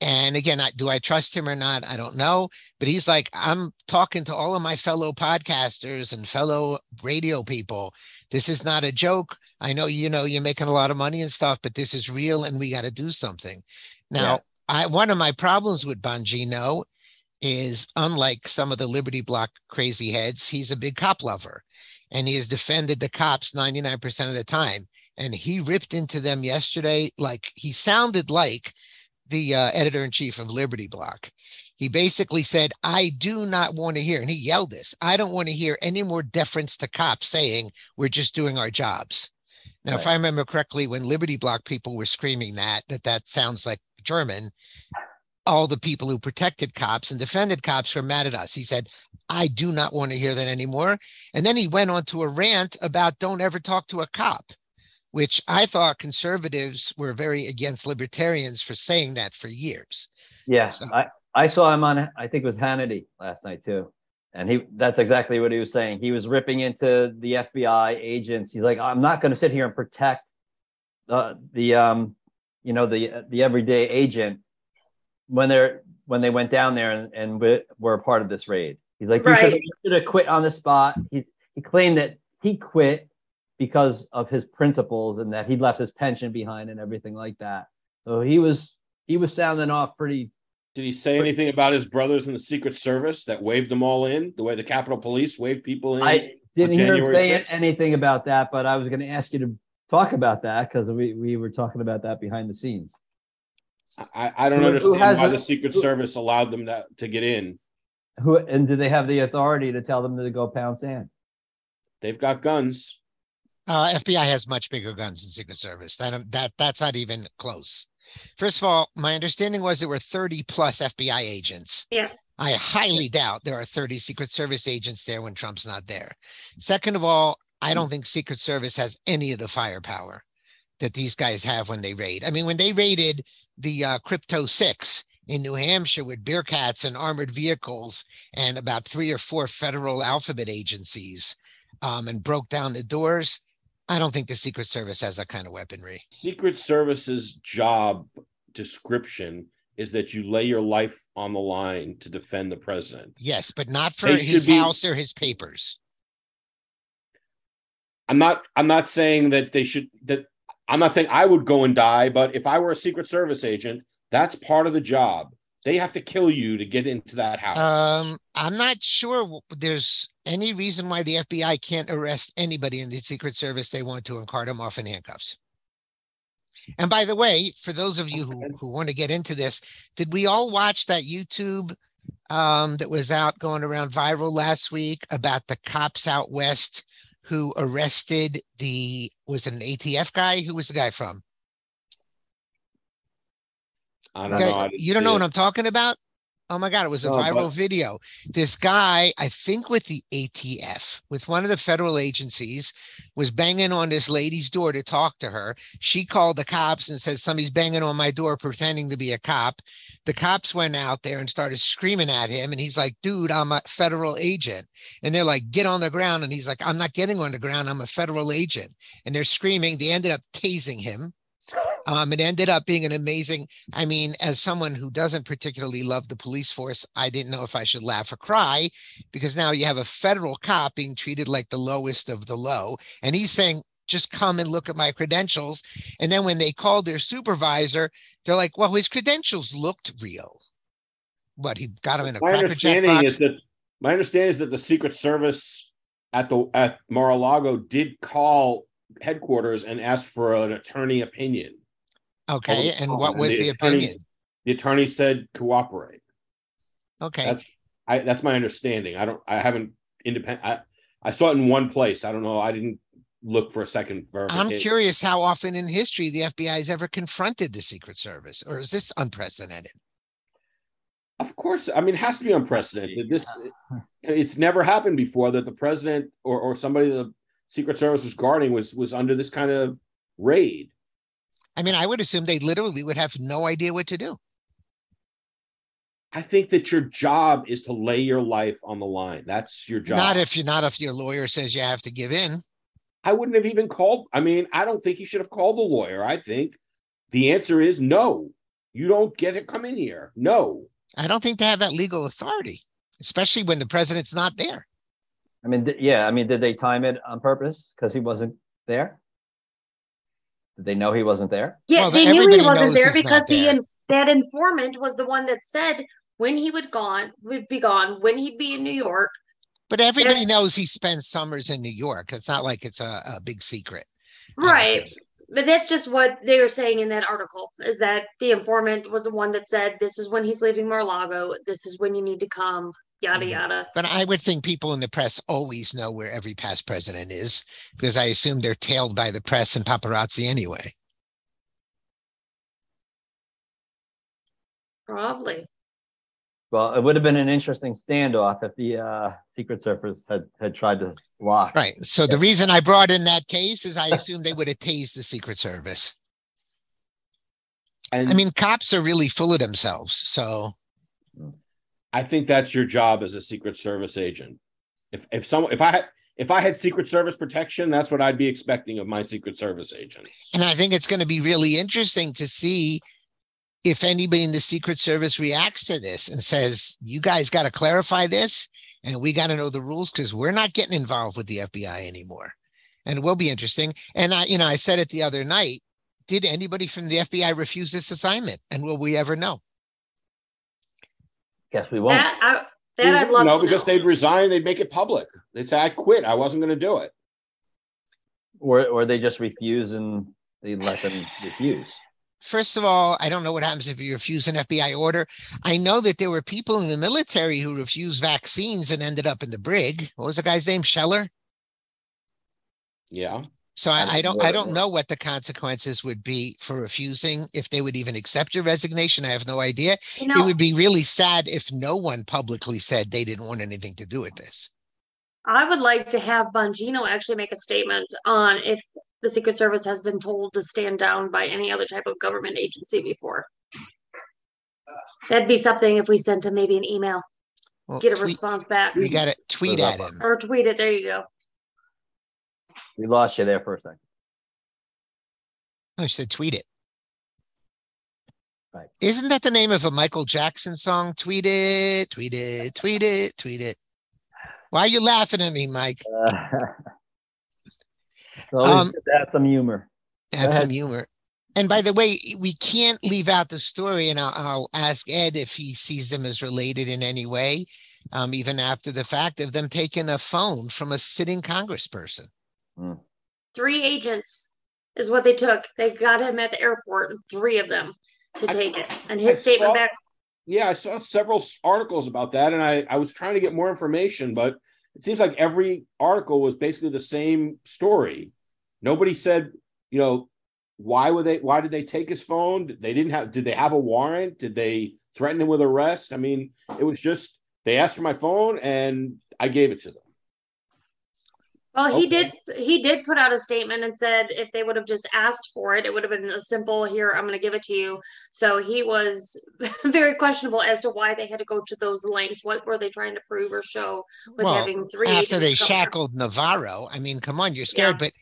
And again, I, do I trust him or not? I don't know. But he's like, I'm talking to all of my fellow podcasters and fellow radio people. This is not a joke. I know, you know, you're making a lot of money and stuff, but this is real and we got to do something. Now, yeah. I one of my problems with Bongino is unlike some of the Liberty Block crazy heads, he's a big cop lover and he has defended the cops ninety-nine percent of the time. and he ripped into them yesterday. Like, he sounded like the uh, editor-in-chief of Liberty Block. He basically said, I do not want to hear, and he yelled this, I don't want to hear any more deference to cops saying we're just doing our jobs. Now, right. If I remember correctly, when Liberty Block people were screaming that, that that sounds like German, all the people who protected cops and defended cops were mad at us. He said, I do not want to hear that anymore. And then he went on to a rant about don't ever talk to a cop, which I thought conservatives were very against libertarians for saying that for years. Yeah, so. I, I saw him on, I think it was Hannity last night too. And he that's exactly what he was saying. He was ripping into the F B I agents. He's like, I'm not going to sit here and protect uh, the, um, you know, the the everyday agent when they're when they went down there and, and we, were a part of this raid. He's like, you right. should have quit on the spot. He he claimed that he quit because of his principles and that he'd left his pension behind and everything like that. So he was he was sounding off pretty. Did he say anything about his brothers in the Secret Service that waved them all in, the way the Capitol Police waved people in? I didn't hear him say anything about that, but I was going to ask you to talk about that because we, we were talking about that behind the scenes. I, I don't who, understand who why a, the Secret who, Service allowed them that, to get in. Who and do they have the authority to tell them to go pound sand? They've got guns. Uh, F B I has much bigger guns than Secret Service. That, that that's not even close. First of all, my understanding was there were thirty plus F B I agents. Yeah. I highly doubt there are thirty Secret Service agents there when Trump's not there. Second of all, I don't think Secret Service has any of the firepower that these guys have when they raid. I mean, when they raided the uh, Crypto Six in New Hampshire with bearcats and armored vehicles and about three or four federal alphabet agencies um, and broke down the doors, I don't think the Secret Service has that kind of weaponry. Secret Service's job description is that you lay your life on the line to defend the president. Yes, but not for they his be, house or his papers. I'm not I'm not saying that they should that I'm not saying I would go and die, but if I were a Secret Service agent, that's part of the job. They have to kill you to get into that house. Um, I'm not sure there's any reason why the F B I can't arrest anybody in the Secret Service they want to and cart them off in handcuffs. And by the way, for those of you who, who want to get into this, did we all watch that YouTube um, that was out going around viral last week about the cops out west who arrested the, was it an A T F guy? Who was the guy from? I don't okay. know. I you don't know it. What I'm talking about? Oh, my God. It was a oh, viral but... video. This guy, I think with the A T F, with one of the federal agencies, was banging on this lady's door to talk to her. She called the cops and said, somebody's banging on my door pretending to be a cop. The cops went out there and started screaming at him. And he's like, dude, I'm a federal agent. And they're like, get on the ground. And he's like, I'm not getting on the ground. I'm a federal agent. And they're screaming. They ended up tasing him. Um, it ended up being an amazing, I mean, as someone who doesn't particularly love the police force, I didn't know if I should laugh or cry, because now you have a federal cop being treated like the lowest of the low. And he's saying, just come and look at my credentials. And then when they called their supervisor, they're like, well, his credentials looked real. But he got him in a cracker jack box. My understanding is that the Secret Service at the at Mar-a-Lago did call headquarters and asked for an attorney opinion. Okay, and what was the opinion? The attorney said cooperate. Okay, that's I, that's my understanding. I don't. I haven't independent. I, I saw it in one place. I don't know. I didn't look for a second verification. I'm curious how often in history the F B I has ever confronted the Secret Service, or is this unprecedented? Of course, I mean, it has to be unprecedented. This it's never happened before that the president or or somebody the Secret Service was guarding was was under this kind of raid. I mean, I would assume they literally would have no idea what to do. I think that your job is to lay your life on the line. That's your job. Not if you're not if your lawyer says you have to give in. I wouldn't have even called. I mean, I don't think he should have called the lawyer. I think the answer is no. You don't get to come in here. No. I don't think they have that legal authority, especially when the president's not there. I mean, th- yeah. I mean, did they time it on purpose because he wasn't there? They know he wasn't there. Yeah, well, they knew he wasn't there because the there. that informant was the one that said when he would gone would be gone, when he'd be in New York. But everybody knows he spends summers in New York. It's not like it's a, a big secret, right? But that's just what they were saying in that article, is that the informant was the one that said, this is when he's leaving Mar-a-Lago. This is when you need to come, yada, mm-hmm. yada. But I would think people in the press always know where every past president is, because I assume they're tailed by the press and paparazzi anyway. Probably. Well, it would have been an interesting standoff if the uh, Secret Service had, had tried to block. Right. So yeah. The reason I brought in that case is I assume they would have tased the Secret Service. And I mean, cops are really full of themselves. So I think that's your job as a Secret Service agent. If if some if I if I had Secret Service protection, that's what I'd be expecting of my Secret Service agents. And I think it's going to be really interesting to see if anybody in the Secret Service reacts to this and says, you guys got to clarify this and we got to know the rules, because we're not getting involved with the F B I anymore. And it will be interesting. And I, you know, I said it the other night, did anybody from the F B I refuse this assignment? And will we ever know? Guess we won't. That, I, that we I'd love know to because know. Because they'd resign, they'd make it public. They'd say, I quit. I wasn't going to do it. Or, or they just refuse and they let them refuse. First of all, I don't know what happens if you refuse an F B I order. I know that there were people in the military who refused vaccines and ended up in the brig. What was the guy's name? Scheller? Yeah. So I, I don't I don't know what the consequences would be for refusing, if they would even accept your resignation. I have no idea. You know, it would be really sad if no one publicly said they didn't want anything to do with this. I would like to have Bongino actually make a statement on if the Secret Service has been told to stand down by any other type of government agency before. That'd be something if we sent him maybe an email, well, get a tweet, response back. You got to tweet at him. Or tweet it. There you go. We lost you there for a second. I said tweet it. Right. Isn't that the name of a Michael Jackson song? Tweet it, tweet it, tweet it, tweet it. Why are you laughing at me, Mike? Uh, Um, that's some humor. That's some humor. And by the way, we can't leave out the story, and I'll, I'll ask Ed if he sees them as related in any way, um, even after the fact, of them taking a phone from a sitting congressperson. Mm. Three agents is what they took. They got him at the airport, three of them, to take I, it. And his I statement saw, back. Yeah, I saw several articles about that, and I, I was trying to get more information, but it seems like every article was basically the same story. Nobody said, you know, why were they? Why did they take his phone? They didn't have. Did they have a warrant? Did they threaten him with arrest? I mean, it was just they asked for my phone and I gave it to them. Well, okay. he did. He did put out a statement and said if they would have just asked for it, it would have been a simple here. I'm going to give it to you. So he was very questionable as to why they had to go to those lengths. What were they trying to prove or show with well, having three? After they shackled Navarro, I mean, come on, you're scared, yeah. But.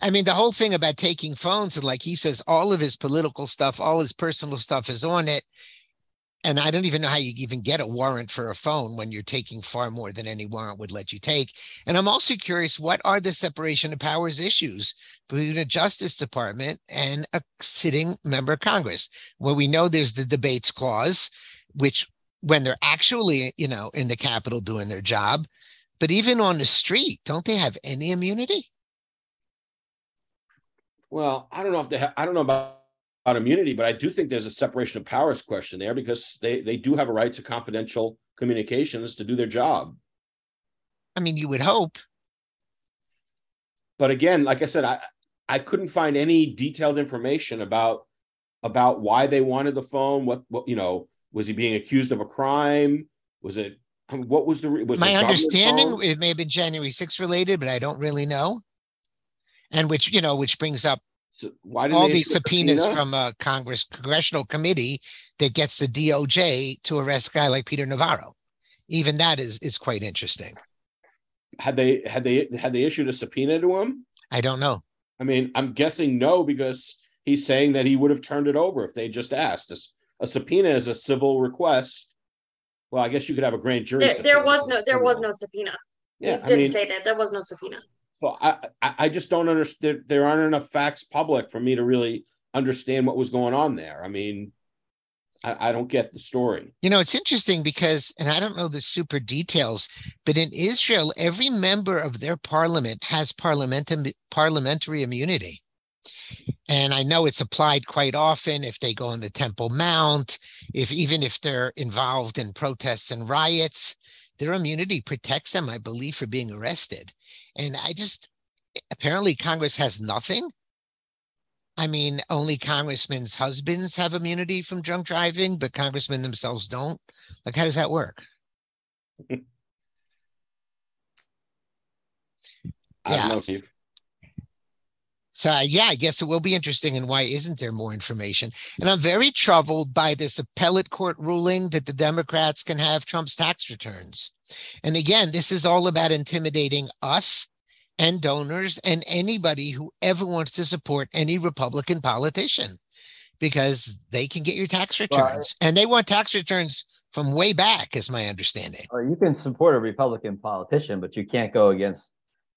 I mean, the whole thing about taking phones, and like he says, all of his political stuff, all his personal stuff is on it. And I don't even know how you even get a warrant for a phone when you're taking far more than any warrant would let you take. And I'm also curious, what are the separation of powers issues between a Justice Department and a sitting member of Congress? Well, we know there's the debates clause, which when they're actually, you know, in the Capitol doing their job, but even on the street, don't they have any immunity? Well, I don't know if they ha- I don't know about, about immunity, but I do think there's a separation of powers question there, because they, they do have a right to confidential communications to do their job. I mean, you would hope. But again, like I said, I, I couldn't find any detailed information about about why they wanted the phone. What, what you know, was he being accused of a crime? Was it I mean, what was the was my understanding? It may have been January sixth related, but I don't really know. And which, you know, which brings up so why all these subpoenas subpoena? from a Congress congressional committee that gets the D O J to arrest a guy like Peter Navarro. Even that is is quite interesting. Had they had they had they issued a subpoena to him? I don't know. I mean, I'm guessing no, because he's saying that he would have turned it over if they just asked. A, a subpoena is a civil request. Well, I guess you could have a grand jury. There, there was no there was no subpoena. Yeah, he did I mean, say that there was no subpoena. So I, I just don't understand. There aren't enough facts public for me to really understand what was going on there. I mean, I, I don't get the story. You know, it's interesting because, and I don't know the super details, but in Israel, every member of their parliament has parliament, parliamentary immunity. And I know it's applied quite often if they go on the Temple Mount, if even if they're involved in protests and riots, their immunity protects them, I believe, for being arrested. And I just, apparently Congress has nothing. I mean, only congressmen's husbands have immunity from drunk driving, but congressmen themselves don't. Like, how does that work? I yeah. don't know, Steve. So, yeah, I guess it will be interesting. And why isn't there more information? And I'm very troubled by this appellate court ruling that the Democrats can have Trump's tax returns. And again, this is all about intimidating us and donors and anybody who ever wants to support any Republican politician, because they can get your tax returns. Well, and they want tax returns from way back, is my understanding. You can support a Republican politician, but you can't go against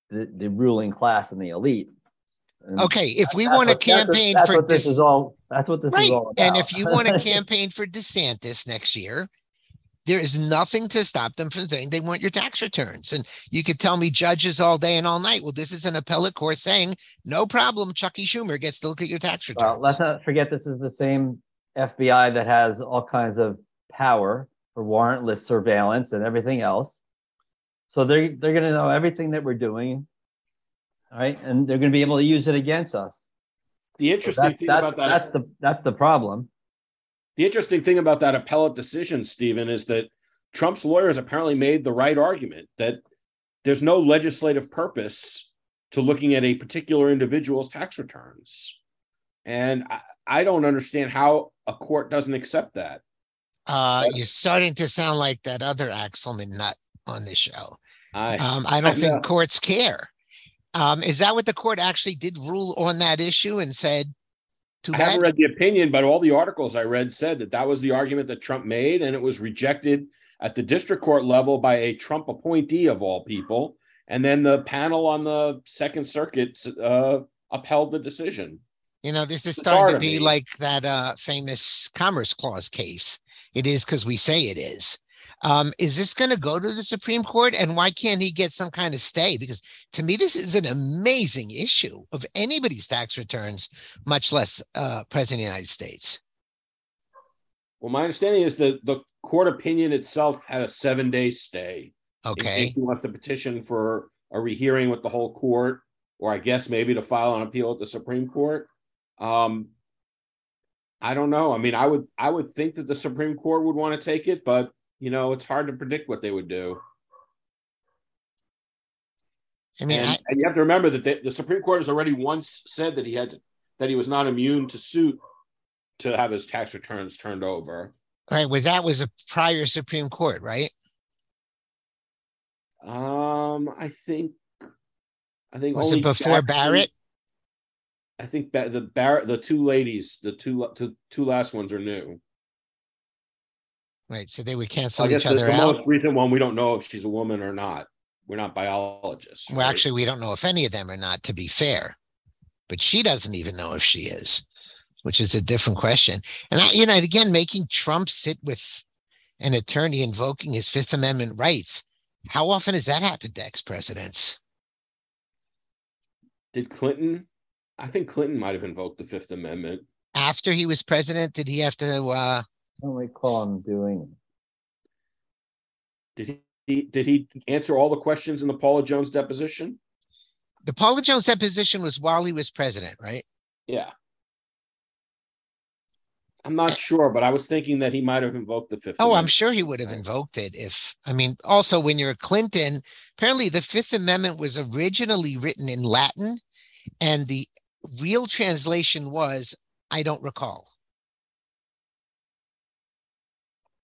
the, the ruling class and the elite. And okay, if we want to campaign that's what, that's for what this De- is all that's what this right. is all about. And if you want to campaign for DeSantis next year, there is nothing to stop them from saying they want your tax returns. And you could tell me judges all day and all night. Well, this is an appellate court saying no problem. Chucky Schumer gets to look at your tax returns. Well, let's not forget this is the same F B I that has all kinds of power for warrantless surveillance and everything else. So they they're going to know everything that we're doing. All right, and they're going to be able to use it against us. The interesting so that's, thing that's, about that that's the that's the problem. The interesting thing about that appellate decision, Stephen, is that Trump's lawyers apparently made the right argument that there's no legislative purpose to looking at a particular individual's tax returns, and I, I don't understand how a court doesn't accept that. Uh, but, you're starting to sound like that other Axelman nut on this show. I um, I don't I think courts care. Um, is that what the court actually did rule on that issue and said? Too bad? I haven't read the opinion, but all the articles I read said that that was the argument that Trump made, and it was rejected at the district court level by a Trump appointee of all people. And then the panel on the Second Circuit uh, upheld the decision. You know, this is starting to be like that uh, famous Commerce Clause case. It is because we say it is. Um, is this going to go to the Supreme Court, and why can't he get some kind of stay? Because to me, this is an amazing issue of anybody's tax returns, much less uh, President of the United States. Well, my understanding is that the court opinion itself had a seven-day stay. Okay. If you want the petition for a rehearing with the whole court, or I guess maybe to file an appeal at the Supreme Court. Um, I don't know. I mean, I would I would think that the Supreme Court would want to take it, but you know, it's hard to predict what they would do. I mean, and, I, and you have to remember that they, the Supreme Court has already once said that he had that he was not immune to suit to have his tax returns turned over. Right. Well, that was a prior Supreme Court, right? Um, I think, I think was it before Jackson, Barrett? I think ba- the Barrett, the two ladies, the two two two last ones are new. Right, so they would cancel each other out. The most recent one, we don't know if she's a woman or not. We're not biologists. Well, right? Actually, we don't know if any of them are not, to be fair. But she doesn't even know if she is, which is a different question. And, I, you know, again, making Trump sit with an attorney invoking his Fifth Amendment rights. How often has that happened to ex-presidents? Did Clinton? I think Clinton might have invoked the Fifth Amendment. After he was president, did he have to... Uh, I don't recall him doing it. Did he did he answer all the questions in the Paula Jones deposition? The Paula Jones deposition was while he was president, right? Yeah. I'm not uh, sure, but I was thinking that he might have invoked the Fifth Amendment. Oh, I'm sure he would have invoked it if, I mean, also when you're a Clinton, apparently the Fifth Amendment was originally written in Latin, and the real translation was, I don't recall.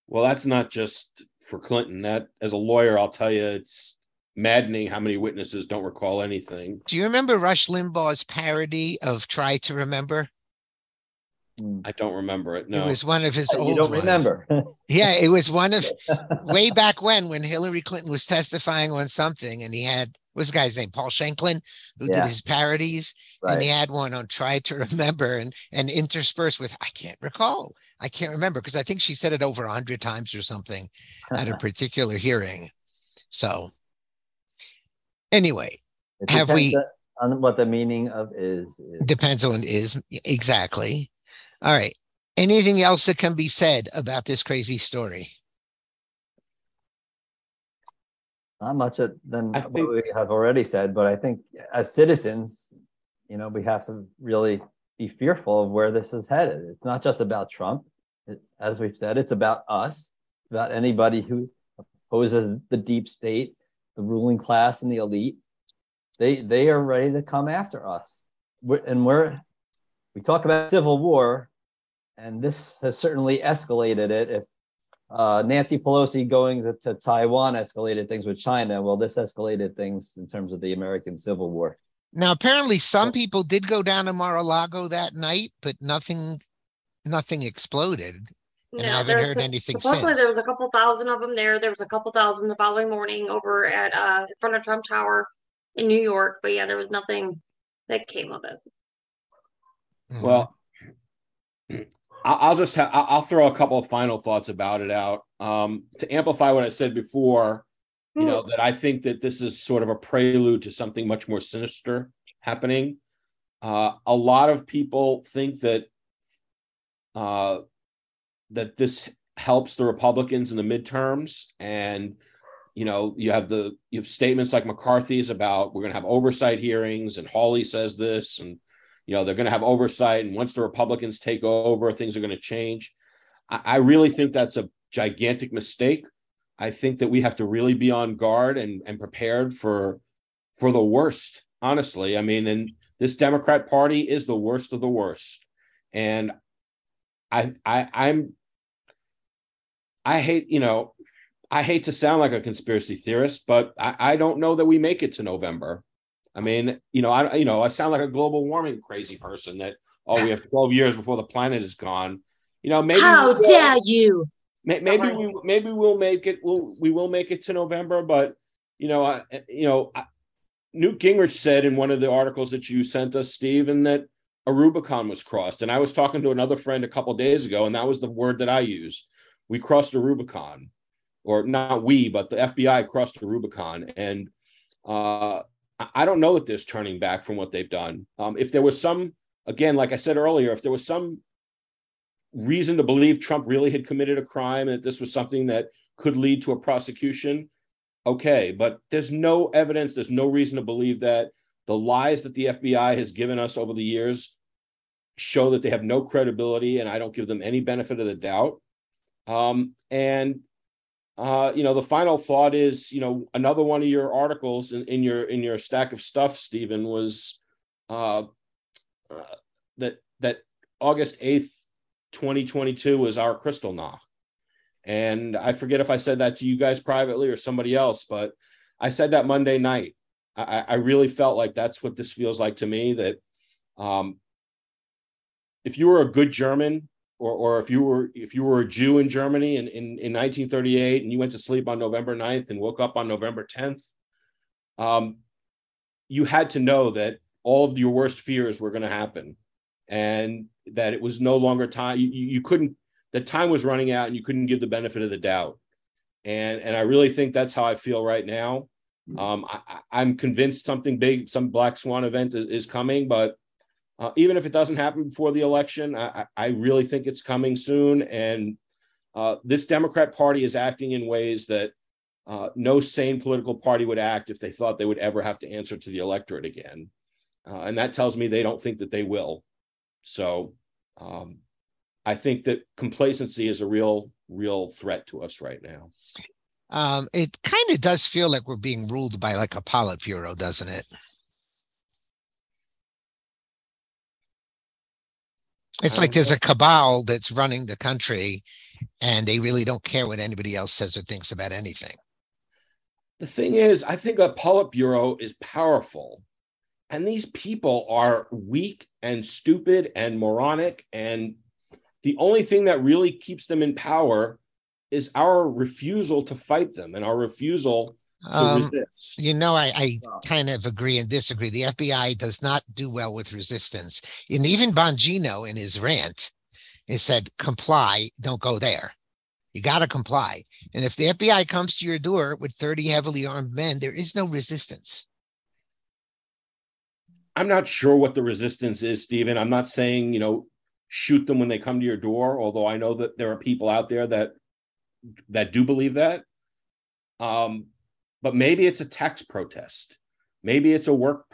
Well, that's not just for Clinton. That, as a lawyer, I'll tell you, it's maddening how many witnesses don't recall anything. Do you remember Rush Limbaugh's parody of Try to Remember? I don't remember it, no. It was one of his I, old ones. You don't remember. Yeah, it was one of, way back when, when Hillary Clinton was testifying on something, and he had, what's the guy's name, Paul Shanklin, who yeah. did his parodies, right. And he had one on Try to Remember, and, and interspersed with, I can't recall, I can't remember, because I think she said it over one hundred times or something at a particular hearing. So, anyway, have we... That, on what the meaning of is, is. Depends on is. Exactly. All right. Anything else that can be said about this crazy story? Not much than what we have already said, but I think as citizens, you know, we have to really be fearful of where this is headed. It's not just about Trump. It, as we've said, it's about us, about anybody who opposes the deep state, the ruling class, and the elite. They they are ready to come after us. We're, and we're we talk about civil war, and this has certainly escalated it. If uh, Nancy Pelosi going to, to Taiwan escalated things with China, well, this escalated things in terms of the American Civil War. Now, apparently, some people did go down to Mar-a-Lago that night, but nothing, nothing exploded, and no, I haven't heard a, anything supposedly since. There was a couple thousand of them there. There was a couple thousand the following morning over at uh, in front of Trump Tower in New York. But yeah, there was nothing that came of it. Mm-hmm. Well, I'll just ha- I'll throw a couple of final thoughts about it out um, to amplify what I said before. You know, that I think that this is sort of a prelude to something much more sinister happening. Uh, a lot of people think that uh, that this helps the Republicans in the midterms. And, you know, you have the you have statements like McCarthy's about we're going to have oversight hearings, and Hawley says this, and, you know, they're going to have oversight. And once the Republicans take over, things are going to change. I, I really think that's a gigantic mistake. I think that we have to really be on guard and, and prepared for for the worst, honestly. I mean, and this Democrat Party is the worst of the worst. And I I I'm I hate, you know, I hate to sound like a conspiracy theorist, but I, I don't know that we make it to November. I mean, you know, I you know, I sound like a global warming crazy person that oh, we have twelve years before the planet is gone. You know, maybe how we'll- dare you? Maybe we maybe we'll make it. We'll, we will make it to November, but you know, I, you know, I, Newt Gingrich said in one of the articles that you sent us, Stephen, that a Rubicon was crossed. And I was talking to another friend a couple of days ago, and that was the word that I used. We crossed a Rubicon, or not we, but the F B I crossed a Rubicon. And uh, I don't know that there's turning back from what they've done. Um, if there was some, again, like I said earlier, if there was some reason to believe Trump really had committed a crime and that this was something that could lead to a prosecution, okay, but there's no evidence, there's no reason to believe that. The lies that the F B I has given us over the years show that they have no credibility, and I don't give them any benefit of the doubt. Um, and, uh, you know, the final thought is, you know, another one of your articles in, in your in your stack of stuff, Stephen, was uh, uh, that that August eighth, twenty twenty-two was our Kristallnacht. And I forget if I said that to you guys privately or somebody else, but I said that Monday night. I, I really felt like that's what this feels like to me, that um, if you were a good German or or if you were if you were a Jew in Germany in, in, in nineteen thirty-eight and you went to sleep on November ninth and woke up on November tenth, um, you had to know that all of your worst fears were going to happen. And that it was no longer time. You, you couldn't, the time was running out and you couldn't give the benefit of the doubt. And and I really think that's how I feel right now. Um, I, I'm convinced something big, some black swan event is, is coming, but uh, even if it doesn't happen before the election, I, I really think it's coming soon. And uh, this Democrat Party is acting in ways that uh, no sane political party would act if they thought they would ever have to answer to the electorate again. Uh, and that tells me they don't think that they will. So um, I think that complacency is a real, real threat to us right now. Um, it kind of does feel like we're being ruled by like a Politburo, doesn't it? It's like there's a cabal that's running the country and they really don't care what anybody else says or thinks about anything. The thing is, I think a Politburo is powerful. And these people are weak and stupid and moronic. And the only thing that really keeps them in power is our refusal to fight them and our refusal to um, resist. You know, I, I kind of agree and disagree. The F B I does not do well with resistance. And even Bongino in his rant, it said, comply, don't go there. You got to comply. And if the F B I comes to your door with thirty heavily armed men, there is no resistance. I'm not sure what the resistance is, Stephen. I'm not saying, you know, shoot them when they come to your door, although I know that there are people out there that that do believe that. Um, but maybe it's a tax protest. Maybe it's a work,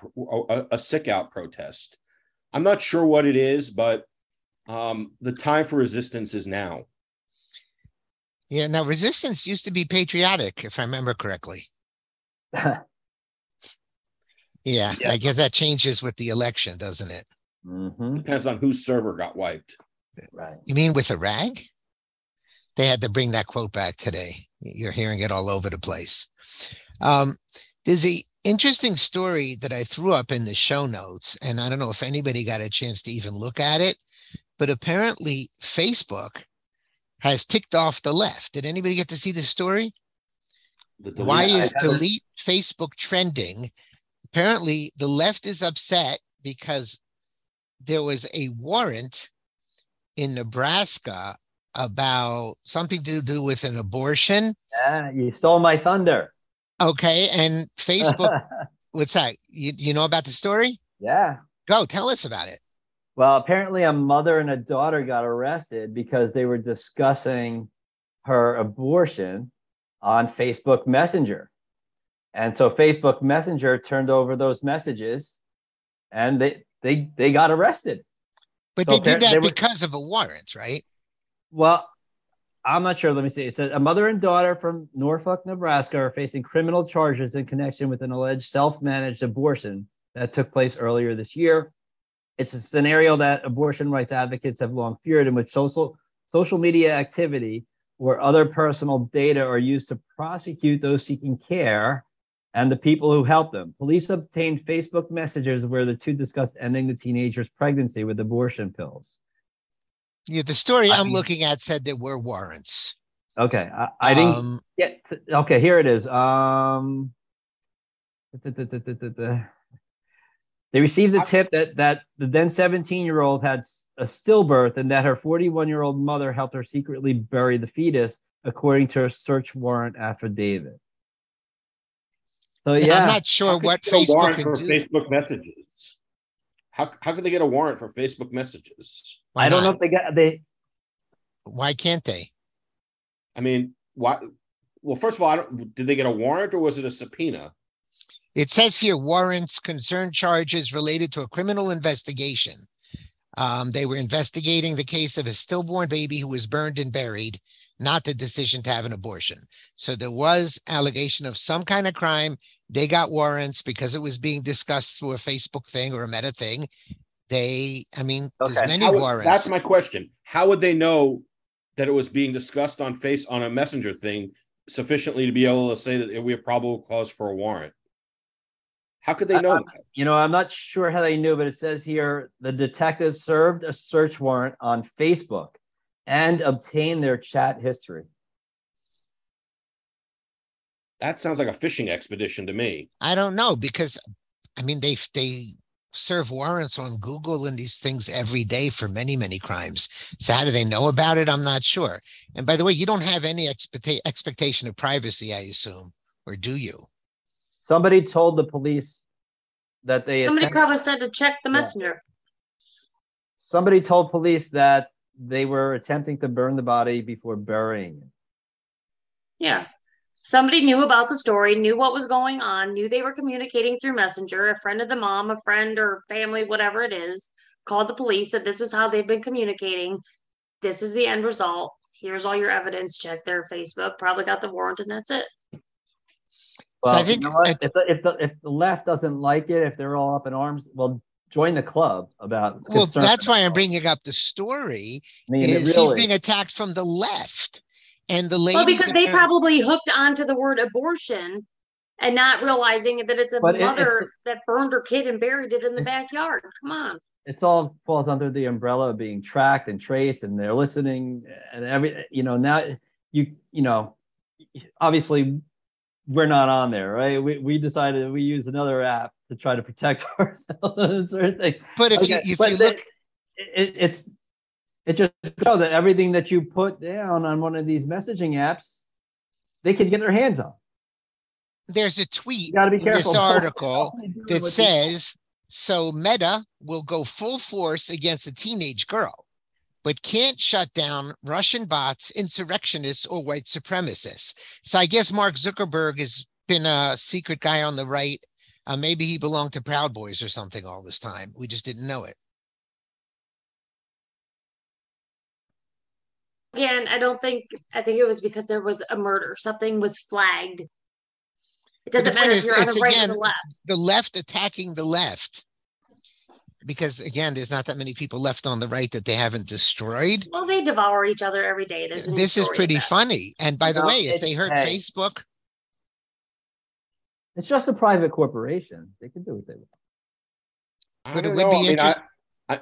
a, a sick out protest. I'm not sure what it is, but um, the time for resistance is now. Yeah, now resistance used to be patriotic, if I remember correctly. Yeah, yeah, I guess that changes with the election, doesn't it? Mm-hmm. Depends on whose server got wiped. Right. You mean with a rag? They had to bring that quote back today. You're hearing it all over the place. Um, there's an interesting story that I threw up in the show notes, and I don't know if anybody got a chance to even look at it, but apparently Facebook has ticked off the left. Did anybody get to see this story? The delete, Why is delete Facebook trending? Apparently, the left is upset because there was a warrant in Nebraska about something to do with an abortion. Yeah, you stole my thunder. Okay, and Facebook, what's that? You, you know about the story? Yeah. Go, tell us about it. Well, apparently a mother and a daughter got arrested because they were discussing her abortion on Facebook Messenger. And so Facebook Messenger turned over those messages, and they they they got arrested. But so they did that they were, because of a warrant, right? Well, I'm not sure. Let me see. It says a mother and daughter from Norfolk, Nebraska, are facing criminal charges in connection with an alleged self-managed abortion that took place earlier this year. It's a scenario that abortion rights advocates have long feared, in which social social media activity or other personal data are used to prosecute those seeking care and the people who help them. Police obtained Facebook messages where the two discussed ending the teenager's pregnancy with abortion pills. Yeah, the story I I'm mean, looking at said there were warrants. Okay, I, I didn't um, get to, okay, here it is. Um, da, da, da, da, da, da. They received a tip that, that the then seventeen-year-old had a stillbirth and that her forty-one-year-old mother helped her secretly bury the fetus, according to a search warrant affidavit. So yeah, I'm not sure what Facebook can do. Facebook messages. How how can they get a warrant for Facebook messages? Why I don't not? know if they got they. Why can't they? I mean, why? Well, first of all, I don't, did they get a warrant or was it a subpoena? It says here warrants concern charges related to a criminal investigation. Um, they were investigating the case of a stillborn baby who was burned and buried, not the decision to have an abortion. So there was allegation of some kind of crime. They got warrants because it was being discussed through a Facebook thing or a Meta thing. They, I mean, okay. there's many would, warrants. That's my question. How would they know that it was being discussed on face on a messenger thing sufficiently to be able to say that we have probable cause for a warrant? How could they know? I, you know, I'm not sure how they knew, but it says here the detective served a search warrant on Facebook and obtain their chat history. That sounds like a fishing expedition to me. I don't know, because, I mean, they they serve warrants on Google and these things every day for many, many crimes. So how do they know about it? I'm not sure. And by the way, you don't have any expecta- expectation of privacy, I assume, or do you? Somebody told the police that they... Somebody attended- probably said to check the yeah. messenger. Somebody told police that they were attempting to burn the body before burying it. Yeah. Somebody knew about the story, knew what was going on, knew they were communicating through Messenger. A friend of the mom, a friend or family, whatever it is, called the police, said this is how they've been communicating. This is the end result. Here's all your evidence. Check their Facebook. Probably got the warrant and that's it. Well, so I think you know what? I, if, the, if, the, if the left doesn't like it, if they're all up in arms, well, join the club about. Well, that's why I'm bringing up the story. I mean, is really... he's being attacked from the left, and the lady. Well, because they are... probably hooked onto the word abortion, and not realizing that it's a but mother it, it's... that burned her kid and buried it in the backyard. Come on. It's all falls under the umbrella of being tracked and traced, and they're listening, and every you know now you you know obviously we're not on there, right? We we decided we use another app to try to protect ourselves, sort of thing. But if okay. you if but you look, it, it, it's it just shows that everything that you put down on one of these messaging apps, they can get their hands on. There's a tweet. You gotta be careful. In this article that says So Meta will go full force against a teenage girl, but can't shut down Russian bots, insurrectionists, or white supremacists. So I guess Mark Zuckerberg has been a secret guy on the right. Uh, maybe he belonged to Proud Boys or something all this time. We just didn't know it. Again, I don't think, I think it was because there was a murder. Something was flagged. It doesn't matter if you're on the right or the left. The left attacking the left. Because, again, there's not that many people left on the right that they haven't destroyed. Well, they devour each other every day. This is pretty funny. And by the way, if they hurt Facebook. It's just a private corporation. They can do what they want. But it would be interesting.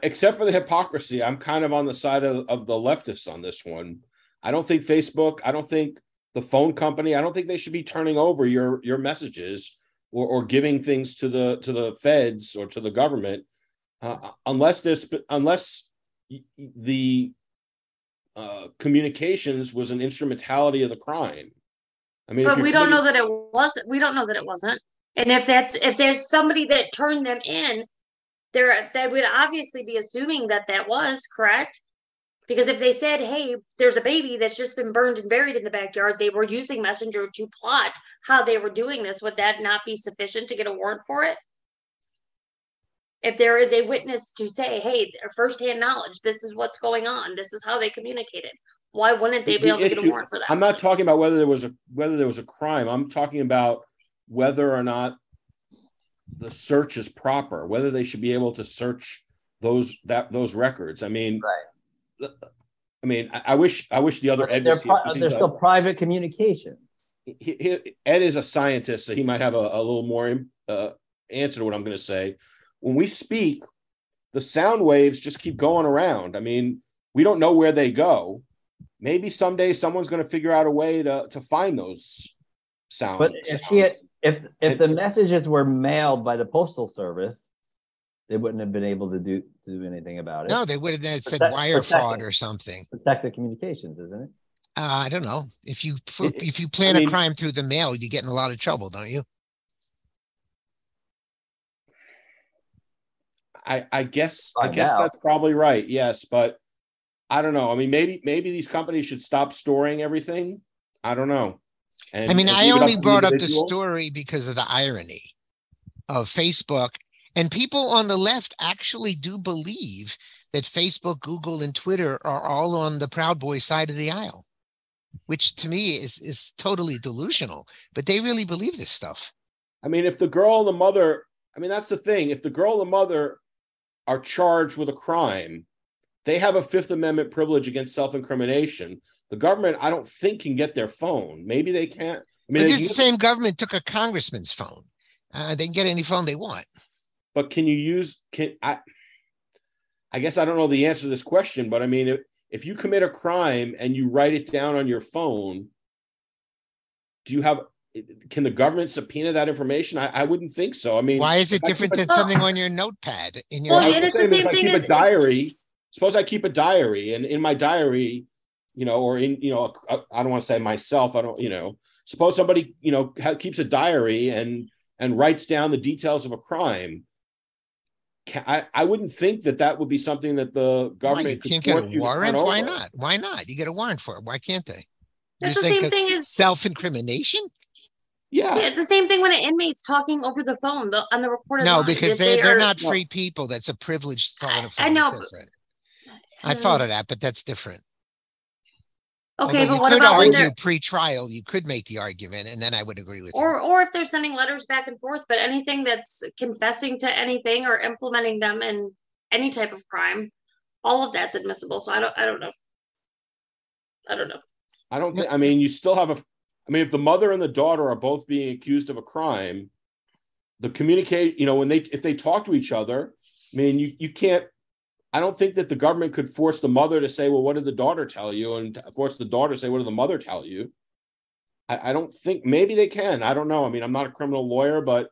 Except for the hypocrisy, I'm kind of on the side of, of the leftists on this one. I don't think Facebook, I don't think the phone company, I don't think they should be turning over your your messages or, or giving things to the to the feds or to the government, uh, unless this unless the uh, communications was an instrumentality of the crime. I mean, but we don't know that it wasn't. We don't know that it wasn't. And if that's if there's somebody that turned them in, there they would obviously be assuming that that was correct. Because if they said, hey, there's a baby that's just been burned and buried in the backyard, they were using Messenger to plot how they were doing this, would that not be sufficient to get a warrant for it? If there is a witness to say, hey, firsthand knowledge, this is what's going on, this is how they communicated, why wouldn't they be able to get a warrant for that? I'm not talking about whether there was a whether there was a crime. I'm talking about whether or not the search is proper, whether they should be able to search those that those records. I mean, right. I mean, I wish I wish the other Ed was here. There's still private communications. He, he, Ed is a scientist, so he might have a, a little more uh, answer to what I'm going to say. When we speak, the sound waves just keep going around. I mean, we don't know where they go. Maybe someday someone's going to figure out a way to to find those sounds. But if he had, if if it, the messages were mailed by the Postal Service, they wouldn't have been able to do, to do anything about it. No, they would have said protect, wire protect, fraud or something. Protect the communications, isn't it? Uh, I don't know. If you it, if you plan I mean, a crime through the mail, you get in a lot of trouble, don't you? I I guess I, I guess that's probably right. Yes, but I don't know. I mean, maybe maybe these companies should stop storing everything. I don't know. And I mean, I only up brought up the story because of the irony of Facebook. And people on the left actually do believe that Facebook, Google, and Twitter are all on the Proud Boy side of the aisle, which to me is is totally delusional. But they really believe this stuff. I mean, if the girl and the mother, I mean, that's the thing. If the girl and the mother are charged with a crime, they have a Fifth Amendment privilege against self-incrimination. The government, I don't think, can get their phone. Maybe they can't. I mean, but this same government took a congressman's phone. Uh, they can get any phone they want. But can you use, can I, I guess I don't know the answer to this question, but I mean, if, if you commit a crime and you write it down on your phone, do you have, can the government subpoena that information? I, I wouldn't think so. I mean, why is it different than a, something on your notepad? In your well, it is the same thing as a diary. Suppose I keep a diary and in my diary, you know, or in, you know, I, I don't want to say myself, I don't, you know, suppose somebody, you know, ha, keeps a diary and, and writes down the details of a crime. I, I wouldn't think that that would be something that the government well, you could can't get a warrant. Why not? Why not? You get a warrant for it. Why can't they? That's the same thing as self-incrimination. Yeah. yeah, it's the same thing when an inmate's talking over the phone the, on the recorded. No, line, because they, they they're are, not free no. people. That's a privileged thought. Of I, I know. But, I thought of that, but that's different. Okay, Although but what about when they're pre-trial? You could make the argument, and then I would agree with or, you. Or if they're sending letters back and forth, but anything that's confessing to anything or implementing them in any type of crime, all of that's admissible. So I don't, I don't know. I don't know. I don't think. I mean, you still have a. I mean, if the mother and the daughter are both being accused of a crime, the communicate. You know, when they if they talk to each other, I mean, you you can't. I don't think that the government could force the mother to say, well, what did the daughter tell you? And force the daughter to say, what did the mother tell you? I, I don't think, maybe they can. I don't know. I mean, I'm not a criminal lawyer, but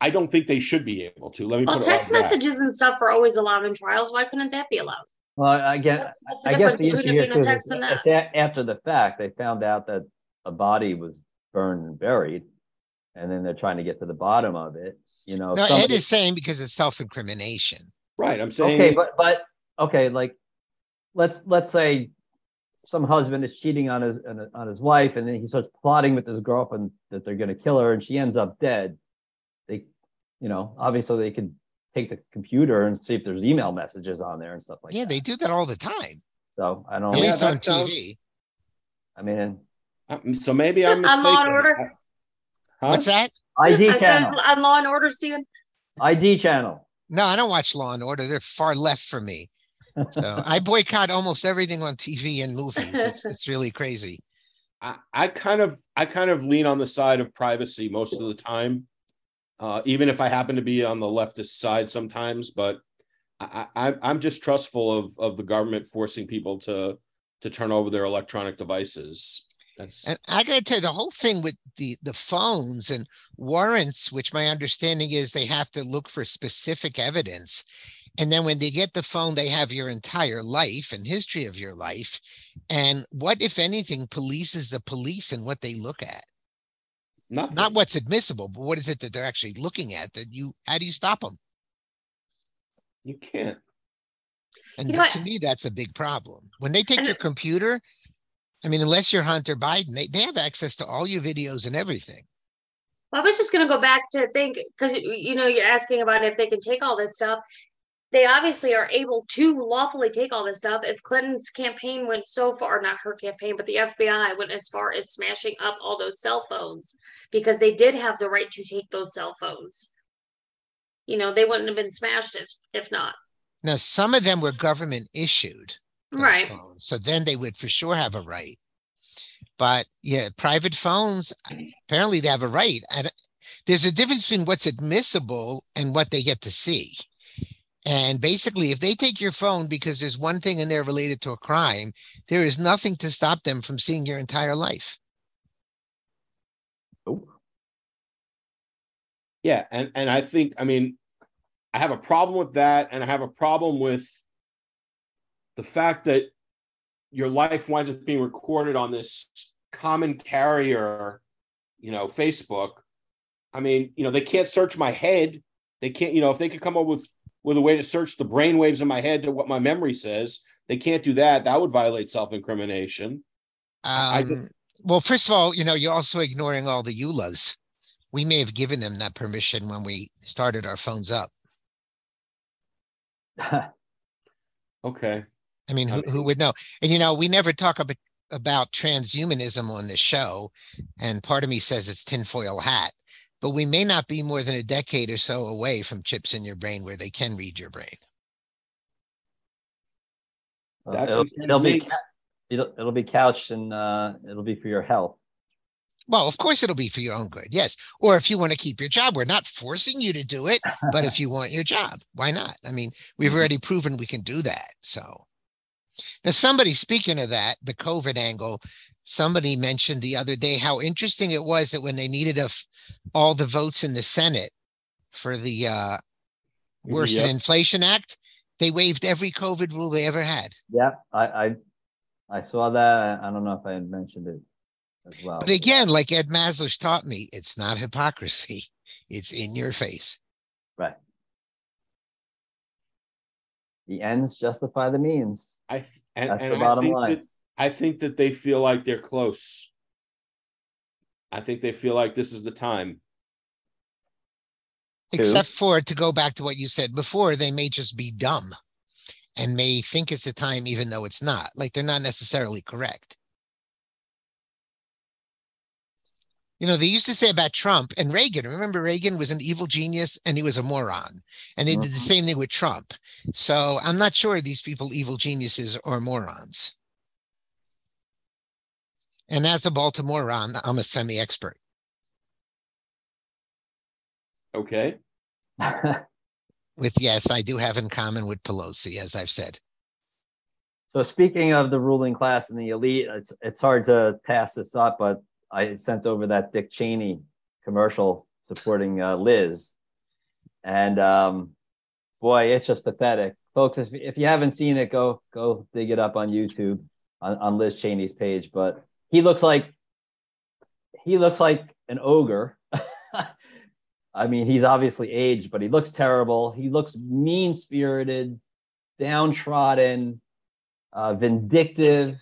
I don't think they should be able to. Let me well, put text it like messages that. And stuff are always allowed in trials. Why couldn't that be allowed? Well, I guess, what's, what's the I guess the issue here too, is that after the fact, they found out that a body was burned and buried. and then they're trying to get to the bottom of it. You know, no, somebody... Ed is saying because it's self-incrimination. Right. I'm saying. Okay, but but okay, like let's let's say some husband is cheating on his on his wife, and then he starts plotting with his girlfriend that they're going to kill her, and she ends up dead. They, you know, obviously they could take the computer and see if there's email messages on there and stuff like yeah, that. Yeah, they do that all the time. So I don't. At least yeah, on T V. I mean, so maybe I'm mistaken. On Law and Order. Huh? What's that? I D I channel. On Law and Order, Steven. I D channel. No, I don't watch Law and Order. They're far left for me. So I boycott almost everything on T V and movies. It's, it's really crazy. I, I kind of I kind of lean on the side of privacy most of the time, uh, even if I happen to be on the leftist side sometimes. But I, I, I'm just trustful of of the government forcing people to to turn over their electronic devices. That's... And I got to tell you, the whole thing with the, the phones and warrants, which my understanding is they have to look for specific evidence. And then when they get the phone, they have your entire life and history of your life. And what, if anything, polices the police and what they look at? Nothing. Not what's admissible, but what is it that they're actually looking at? That you, how do you stop them? You can't. And you know, to me, that's a big problem. When they take your computer, I mean, unless you're Hunter Biden, they, they have access to all your videos and everything. Well, I was just going to go back to think, because, you know, you're asking about if they can take all this stuff. They obviously are able to lawfully take all this stuff. If Clinton's campaign went so far, not her campaign, but the F B I went as far as smashing up all those cell phones, because they did have the right to take those cell phones. You know, they wouldn't have been smashed if, if not. Now, some of them were government issued. Right. Phones. So then they would for sure have a right. But yeah, private phones, apparently they have a right. And there's a difference between what's admissible and what they get to see. And basically, if they take your phone because there's one thing in there related to a crime, there is nothing to stop them from seeing your entire life. Oh. Yeah. And, and I think, I mean, I have a problem with that. And I have a problem with the fact that your life winds up being recorded on this common carrier, you know, Facebook. I mean, you know, they can't search my head. They can't, you know, if they could come up with with a way to search the brain waves in my head to what my memory says. They can't do that. That would violate self-incrimination. Um, I just... Well, first of all, you know, you're also ignoring all the E U L As. We may have given them that permission when we started our phones up. Okay. I mean, who, who would know? And, you know, we never talk about, about transhumanism on this show. And part of me says it's tinfoil hat. But we may not be more than a decade or so away from chips in your brain where they can read your brain. Uh, it'll, it'll, be, it'll, it'll be couched and uh, it'll be for your health. Well, of course it'll be for your own good, yes. Or if you want to keep your job, we're not forcing you to do it, but if you want your job, why not? I mean, we've already proven we can do that, so. Now, somebody, speaking of that, the COVID angle, somebody mentioned the other day how interesting it was that when they needed a f- all the votes in the Senate for the uh, Worsen yep. Inflation Act, they waived every COVID rule they ever had. Yeah, I, I I saw that. I don't know if I had mentioned it as well. But again, like Ed Maslisch taught me, it's not hypocrisy. It's in your face. Right. The ends justify the means. I th- and, That's and the bottom line. That- I think that they feel like they're close. I think they feel like this is the time. Except for, to go back to what you said before, they may just be dumb and may think it's the time, even though it's not. Like, they're not necessarily correct. You know, they used to say about Trump and Reagan. Remember, Reagan was an evil genius and he was a moron. And they mm-hmm. did the same thing with Trump. So I'm not sure these people evil geniuses or morons. And as a Baltimorean, I'm a semi-expert. Okay. With, yes, I do have in common with Pelosi, as I've said. So speaking of the ruling class and the elite, it's it's hard to pass this up, but I sent over that Dick Cheney commercial supporting uh, Liz. And um, boy, it's just pathetic. Folks, if, if you haven't seen it, go, go dig it up on YouTube, on, on Liz Cheney's page. But He looks like he looks like an ogre. I mean, he's obviously aged, but he looks terrible. He looks mean-spirited, downtrodden, uh, vindictive.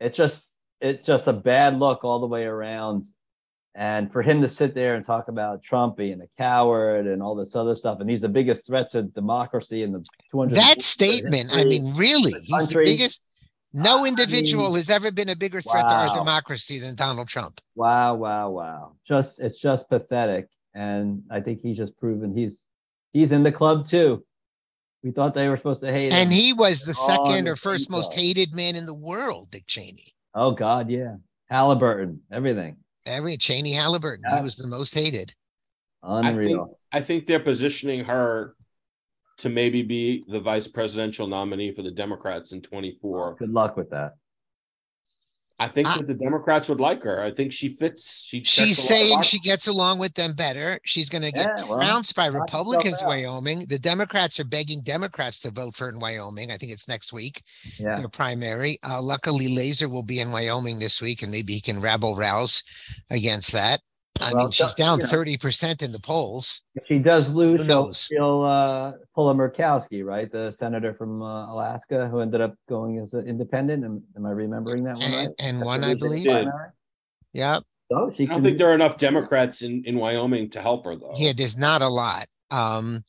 It's just, it's just a bad look all the way around. And for him to sit there and talk about Trump being a coward and all this other stuff, and he's the biggest threat to democracy in the two hundred. That statement, I mean, really, he's the biggest. No individual I mean, has ever been a bigger threat wow. to our democracy than Donald Trump. Wow, wow, wow. Just, it's just pathetic. And I think he's just proven he's he's in the club, too. We thought they were supposed to hate him. And he was the oh, second or first people. most hated man in the world, Dick Cheney. Oh, God, yeah. Halliburton, everything. Every Cheney Halliburton, yeah. He was the most hated. Unreal. I think, I think they're positioning her to maybe be the vice presidential nominee for the Democrats in twenty-four. Good luck with that. I think I, that the Democrats would like her. I think she fits. She she's saying she gets along with them better. She's going to get yeah, well, trounced by Republicans in Wyoming. The Democrats are begging Democrats to vote for her in Wyoming. I think it's next week, yeah. their primary. Uh, luckily, Laser will be in Wyoming this week, and maybe he can rabble-rouse against that. I well, mean, she's down thirty percent in the polls. If she does lose, she'll uh, pull a Murkowski, right? The senator from uh, Alaska who ended up going as an independent. Am, am I remembering that one? And, right? and one, I believe. Yeah. So she I don't can... think there are enough Democrats in, in Wyoming to help her, though. Yeah, there's not a lot. Um,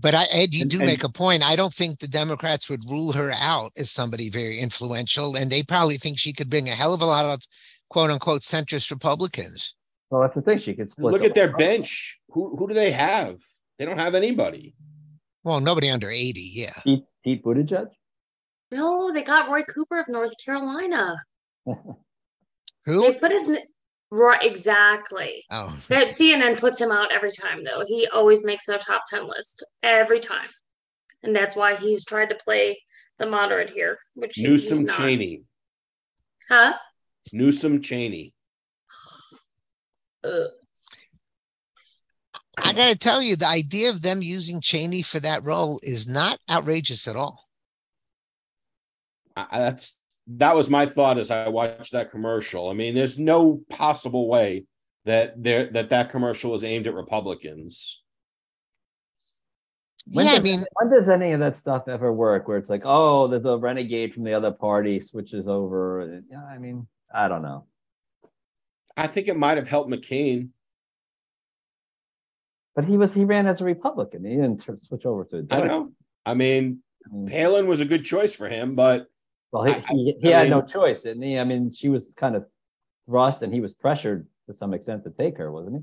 but I, Ed, you and, do and, make a point. I don't think the Democrats would rule her out as somebody very influential, and they probably think she could bring a hell of a lot of quote-unquote centrist Republicans. Well, that's the thing. She could split. Look at their bench. Who who do they have? They don't have anybody. Well, nobody under eighty, yeah. Pete, Pete Buttigieg? No, they got Roy Cooper of North Carolina. Who? They put his... Roy, exactly. Oh. That C N N puts him out every time, though. He always makes their top ten list. Every time. And that's why he's tried to play the moderate here. Which Newsom he's Cheney. Huh? Newsom Cheney. Ugh. I got to tell you, the idea of them using Cheney for that role is not outrageous at all. I, that's that was my thought as I watched that commercial. I mean, there's no possible way that there that that commercial was aimed at Republicans. When yeah, does, I mean, when does any of that stuff ever work? Where it's like, oh, there's a renegade from the other party switches over. Yeah, I mean, I don't know. I think it might have helped McCain, but he was he ran as a Republican. He didn't switch over to. A Democrat. I don't know. I mean, Palin was a good choice for him, but well, he I, he, he I had mean, no choice, didn't he? I mean, she was kind of thrust, and he was pressured to some extent to take her, wasn't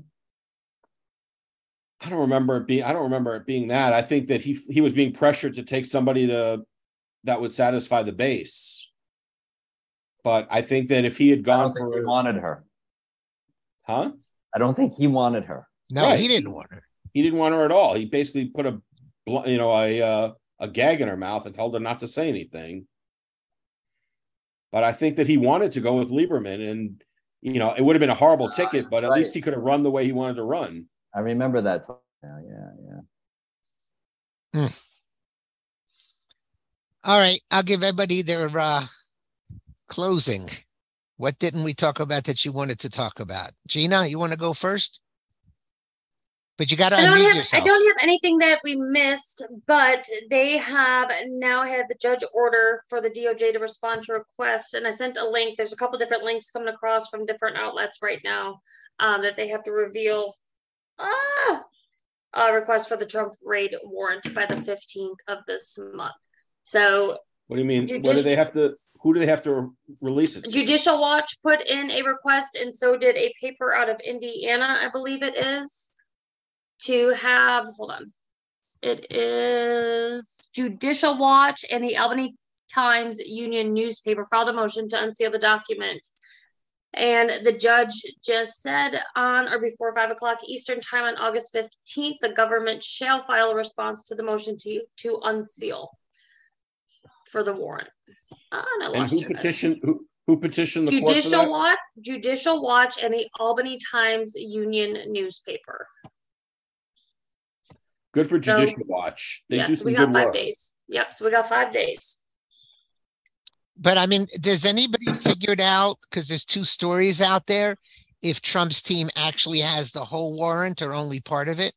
he? I don't remember it being. I don't remember it being that. I think that he he was being pressured to take somebody to that would satisfy the base. But I think that if he had gone I don't for, think he wanted her, huh? I don't think he wanted her. No, right. He didn't want her. He didn't want her at all. He basically put a you know a uh, a gag in her mouth and told her not to say anything. But I think that he wanted to go with Lieberman, and you know it would have been a horrible uh, ticket, but at right. least he could have run the way he wanted to run. I remember that. Yeah, yeah, yeah. Mm. All right, I'll give everybody their uh, closing. What didn't we talk about that you wanted to talk about? Gina, you want to go first? But you got to unmute have, yourself. I don't have anything that we missed, but they have now had the judge order for the D O J to respond to requests, and I sent a link. There's a couple different links coming across from different outlets right now um, that they have to reveal. Ah, a request for the Trump raid warrant by the fifteenth of this month. So, what do you mean? Judi- what do they have to? Who do they have to release it? Judicial Watch put in a request, and so did a paper out of Indiana, I believe it is, to have. Hold on, it is Judicial Watch and the Albany Times Union newspaper filed a motion to unseal the document. And the judge just said on or before five o'clock Eastern time on August fifteenth, the government shall file a response to the motion to, to unseal for the warrant. Oh, no, and who petitioned, who, who petitioned the Judicial court for that? Watch, Judicial Watch and the Albany Times Union newspaper. Good for Judicial so, Watch. They yes, do some we got good five work. days. Yep, so we got five days. But I mean, does anybody figured out, because there's two stories out there, if Trump's team actually has the whole warrant or only part of it?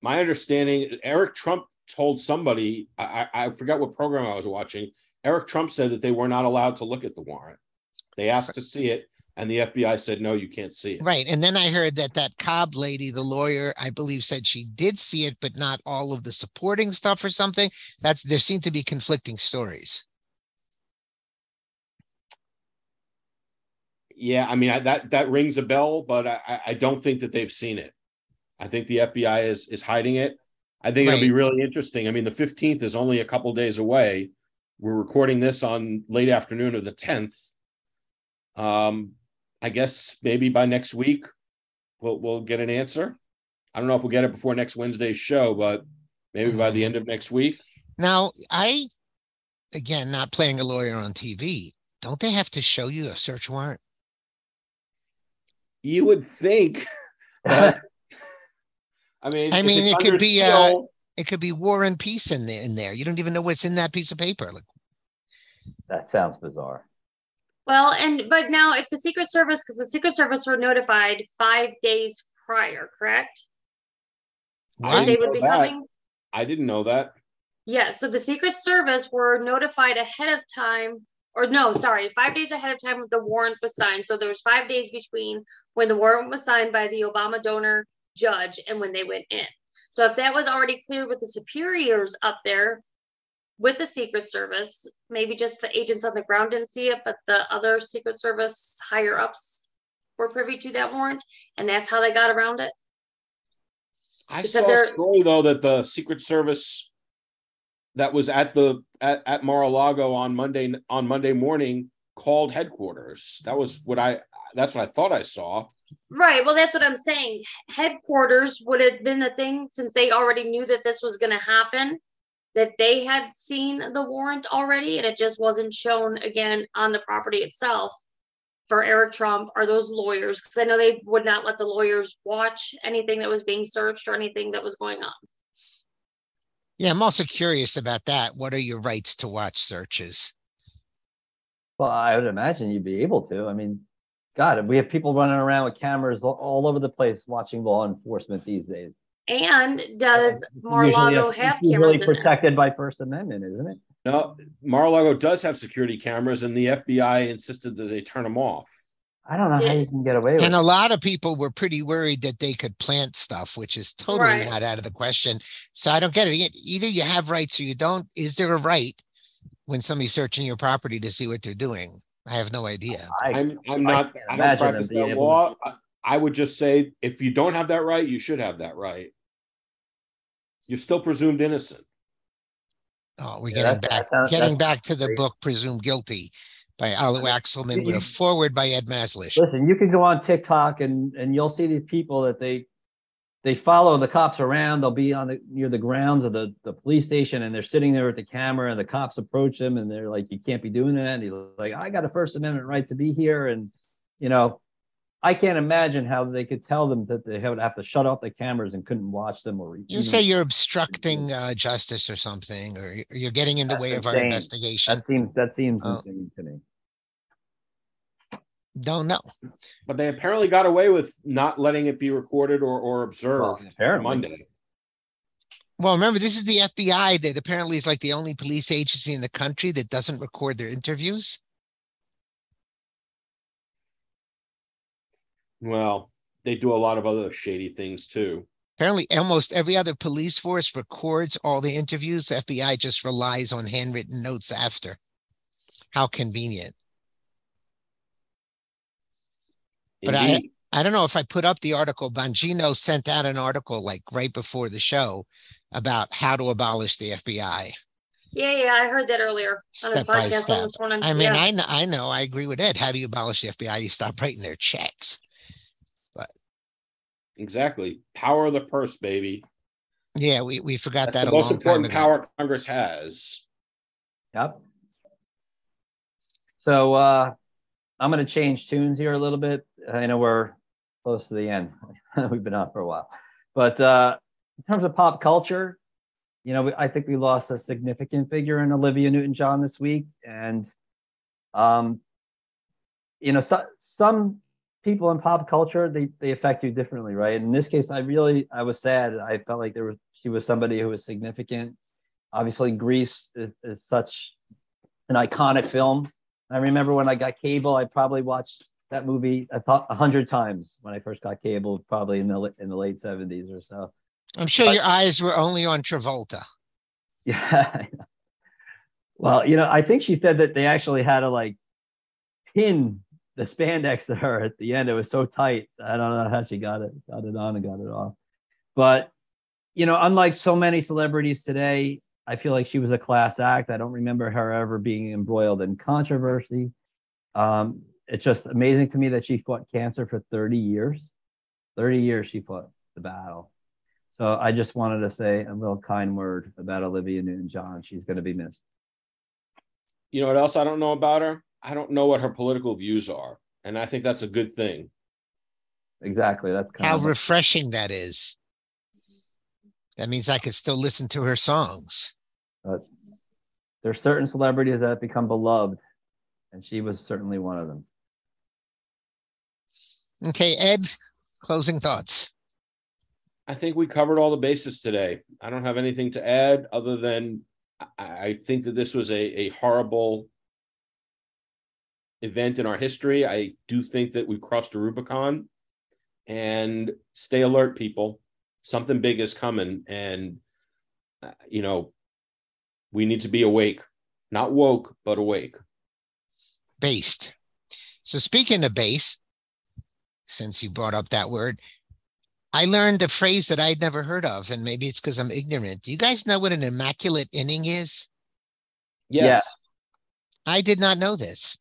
My understanding, Eric Trump told somebody, I, I forgot what program I was watching, Eric Trump said that they were not allowed to look at the warrant. They asked to see it, and the F B I said, no, you can't see it. Right. And then I heard that that Cobb lady, the lawyer, I believe said she did see it, but not all of the supporting stuff or something. That's, there seem to be conflicting stories. Yeah, I mean, I, that that rings a bell, but I, I don't think that they've seen it. I think the F B I is is hiding it. I think right. It'll be really interesting. I mean, the fifteenth is only a couple of days away. We're recording this on late afternoon of the tenth. Um, I guess maybe by next week we'll we'll get an answer. I don't know if we'll get it before next Wednesday's show, but maybe mm-hmm. by the end of next week. Now, I, again, not playing a lawyer on T V, don't they have to show you a search warrant? You would think. That, I mean, I mean, it could be uh, it could be War and Peace in there. In there, you don't even know what's in that piece of paper. Like, that sounds bizarre. Well, and but now if the Secret Service, because the Secret Service were notified five days prior, correct? Why they would be coming? I didn't know that. Yeah, so the Secret Service were notified ahead of time, or no, sorry, five days ahead of time the warrant was signed. So there was five days between when the warrant was signed by the Obama donor judge and when they went in. So if that was already cleared with the superiors up there, with the Secret Service, maybe just the agents on the ground didn't see it, but the other Secret Service higher ups were privy to that warrant, and that's how they got around it. I because saw a story though that the Secret Service that was at the at, at Mar-a-Lago on Monday on Monday morning called headquarters. That was what I that's what I thought I saw. Right. Well, that's what I'm saying. Headquarters would have been a thing since they already knew that this was going to happen, that they had seen the warrant already, and it just wasn't shown again on the property itself for Eric Trump or those lawyers, because I know they would not let the lawyers watch anything that was being searched or anything that was going on. Yeah, I'm also curious about that. What are your rights to watch searches? Well, I would imagine you'd be able to. I mean, God, we have people running around with cameras all over the place watching law enforcement these days. And does Mar-a-Lago have cameras? It's really protected by First Amendment, isn't it? No, Mar-a-Lago does have security cameras, and the F B I insisted that they turn them off. I don't know yeah. how you can get away with it. And a lot of people were pretty worried that they could plant stuff, which is totally right. not out of the question. So I don't get it. Either you have rights or you don't. Is there a right when somebody's searching your property to see what they're doing? I have no idea. I, I'm, I'm I not. I don't practice that law. To- I would just say, if you don't have that right, you should have that right. You're still presumed innocent. Oh, we're yeah, getting back sounds, getting back to the crazy. book Presumed Guilty by Oslo Accords with a foreword by Ed Maslisch. Listen, you can go on TikTok and, and you'll see these people that they they follow the cops around. They'll be on the, near the grounds of the, the police station, and they're sitting there with the camera, and the cops approach them, and they're like, you can't be doing that. And he's like, I got a First Amendment right to be here. And, you know, I can't imagine how they could tell them that they would have to shut off the cameras and couldn't watch them. Or you, you know, say you're obstructing uh, justice or something, or you're getting in the way insane. of our investigation. That seems that seems oh. insane to me. Don't know. But they apparently got away with not letting it be recorded or, or observed well, Monday. Well, remember, this is the F B I that apparently is like the only police agency in the country that doesn't record their interviews. Well, they do a lot of other shady things, too. Apparently, almost every other police force records all the interviews. The F B I just relies on handwritten notes after. How convenient. But I, I don't know if I put up the article. Bongino sent out an article like right before the show about how to abolish the F B I. Yeah, yeah, I heard that earlier on his podcast on this morning. I mean, yeah. I, know, I know, I agree with Ed. How do you abolish the F B I? You stop writing their checks. Exactly. Power of the purse, baby. Yeah, we, we forgot That's that a long time ago. The most important power Congress has. Yep. So uh, I'm going to change tunes here a little bit. I know we're close to the end. We've been on for a while. But uh, in terms of pop culture, you know, we, I think we lost a significant figure in Olivia Newton-John this week. And, um, you know, so, some... people in pop culture, they they affect you differently, right? In this case, I really, I was sad. I felt like there was, she was somebody who was significant. Obviously, Grease is, is such an iconic film. I remember when I got cable, I probably watched that movie, I thought a hundred times when I first got cable, probably in the in the late seventies or so. I'm sure but, your eyes were only on Travolta. Yeah. Well, you know, I think she said that they actually had to like pin the spandex to her at the end. It was so tight. I don't know how she got it, got it on and got it off. But, you know, unlike so many celebrities today, I feel like she was a class act. I don't remember her ever being embroiled in controversy. Um, it's just amazing to me that she fought cancer for thirty years. thirty years she fought the battle. So I just wanted to say a little kind word about Olivia Newton-John. She's going to be missed. You know what else I don't know about her? I don't know what her political views are. And I think that's a good thing. Exactly. That's kind How of refreshing that is. That means I could still listen to her songs. Uh, there are certain celebrities that become beloved, and she was certainly one of them. Okay, Ed, closing thoughts. I think we covered all the bases today. I don't have anything to add other than I think that this was a, a horrible event in our history. I do think that we crossed a Rubicon, and stay alert, people. Something big is coming, and, uh, you know, we need to be awake. Not woke, but awake. Based. So speaking of base, since you brought up that word, I learned a phrase that I'd never heard of, and maybe it's because I'm ignorant. Do you guys know what an immaculate inning is? Yes. yes. I did not know this.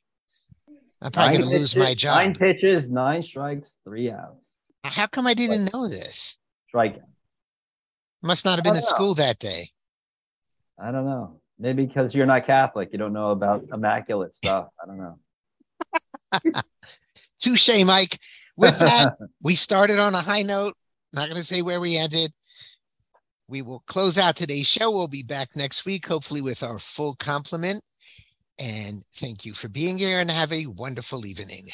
I'm probably going to lose my job. Nine pitches, nine strikes, three outs. How come I didn't know this? Strike. Must not have been at school that day. I don't know. Maybe because you're not Catholic. You don't know about immaculate stuff. I don't know. Touche, Mike. With that, we started on a high note. Not going to say where we ended. We will close out today's show. We'll be back next week, hopefully with our full complement. And thank you for being here, and have a wonderful evening.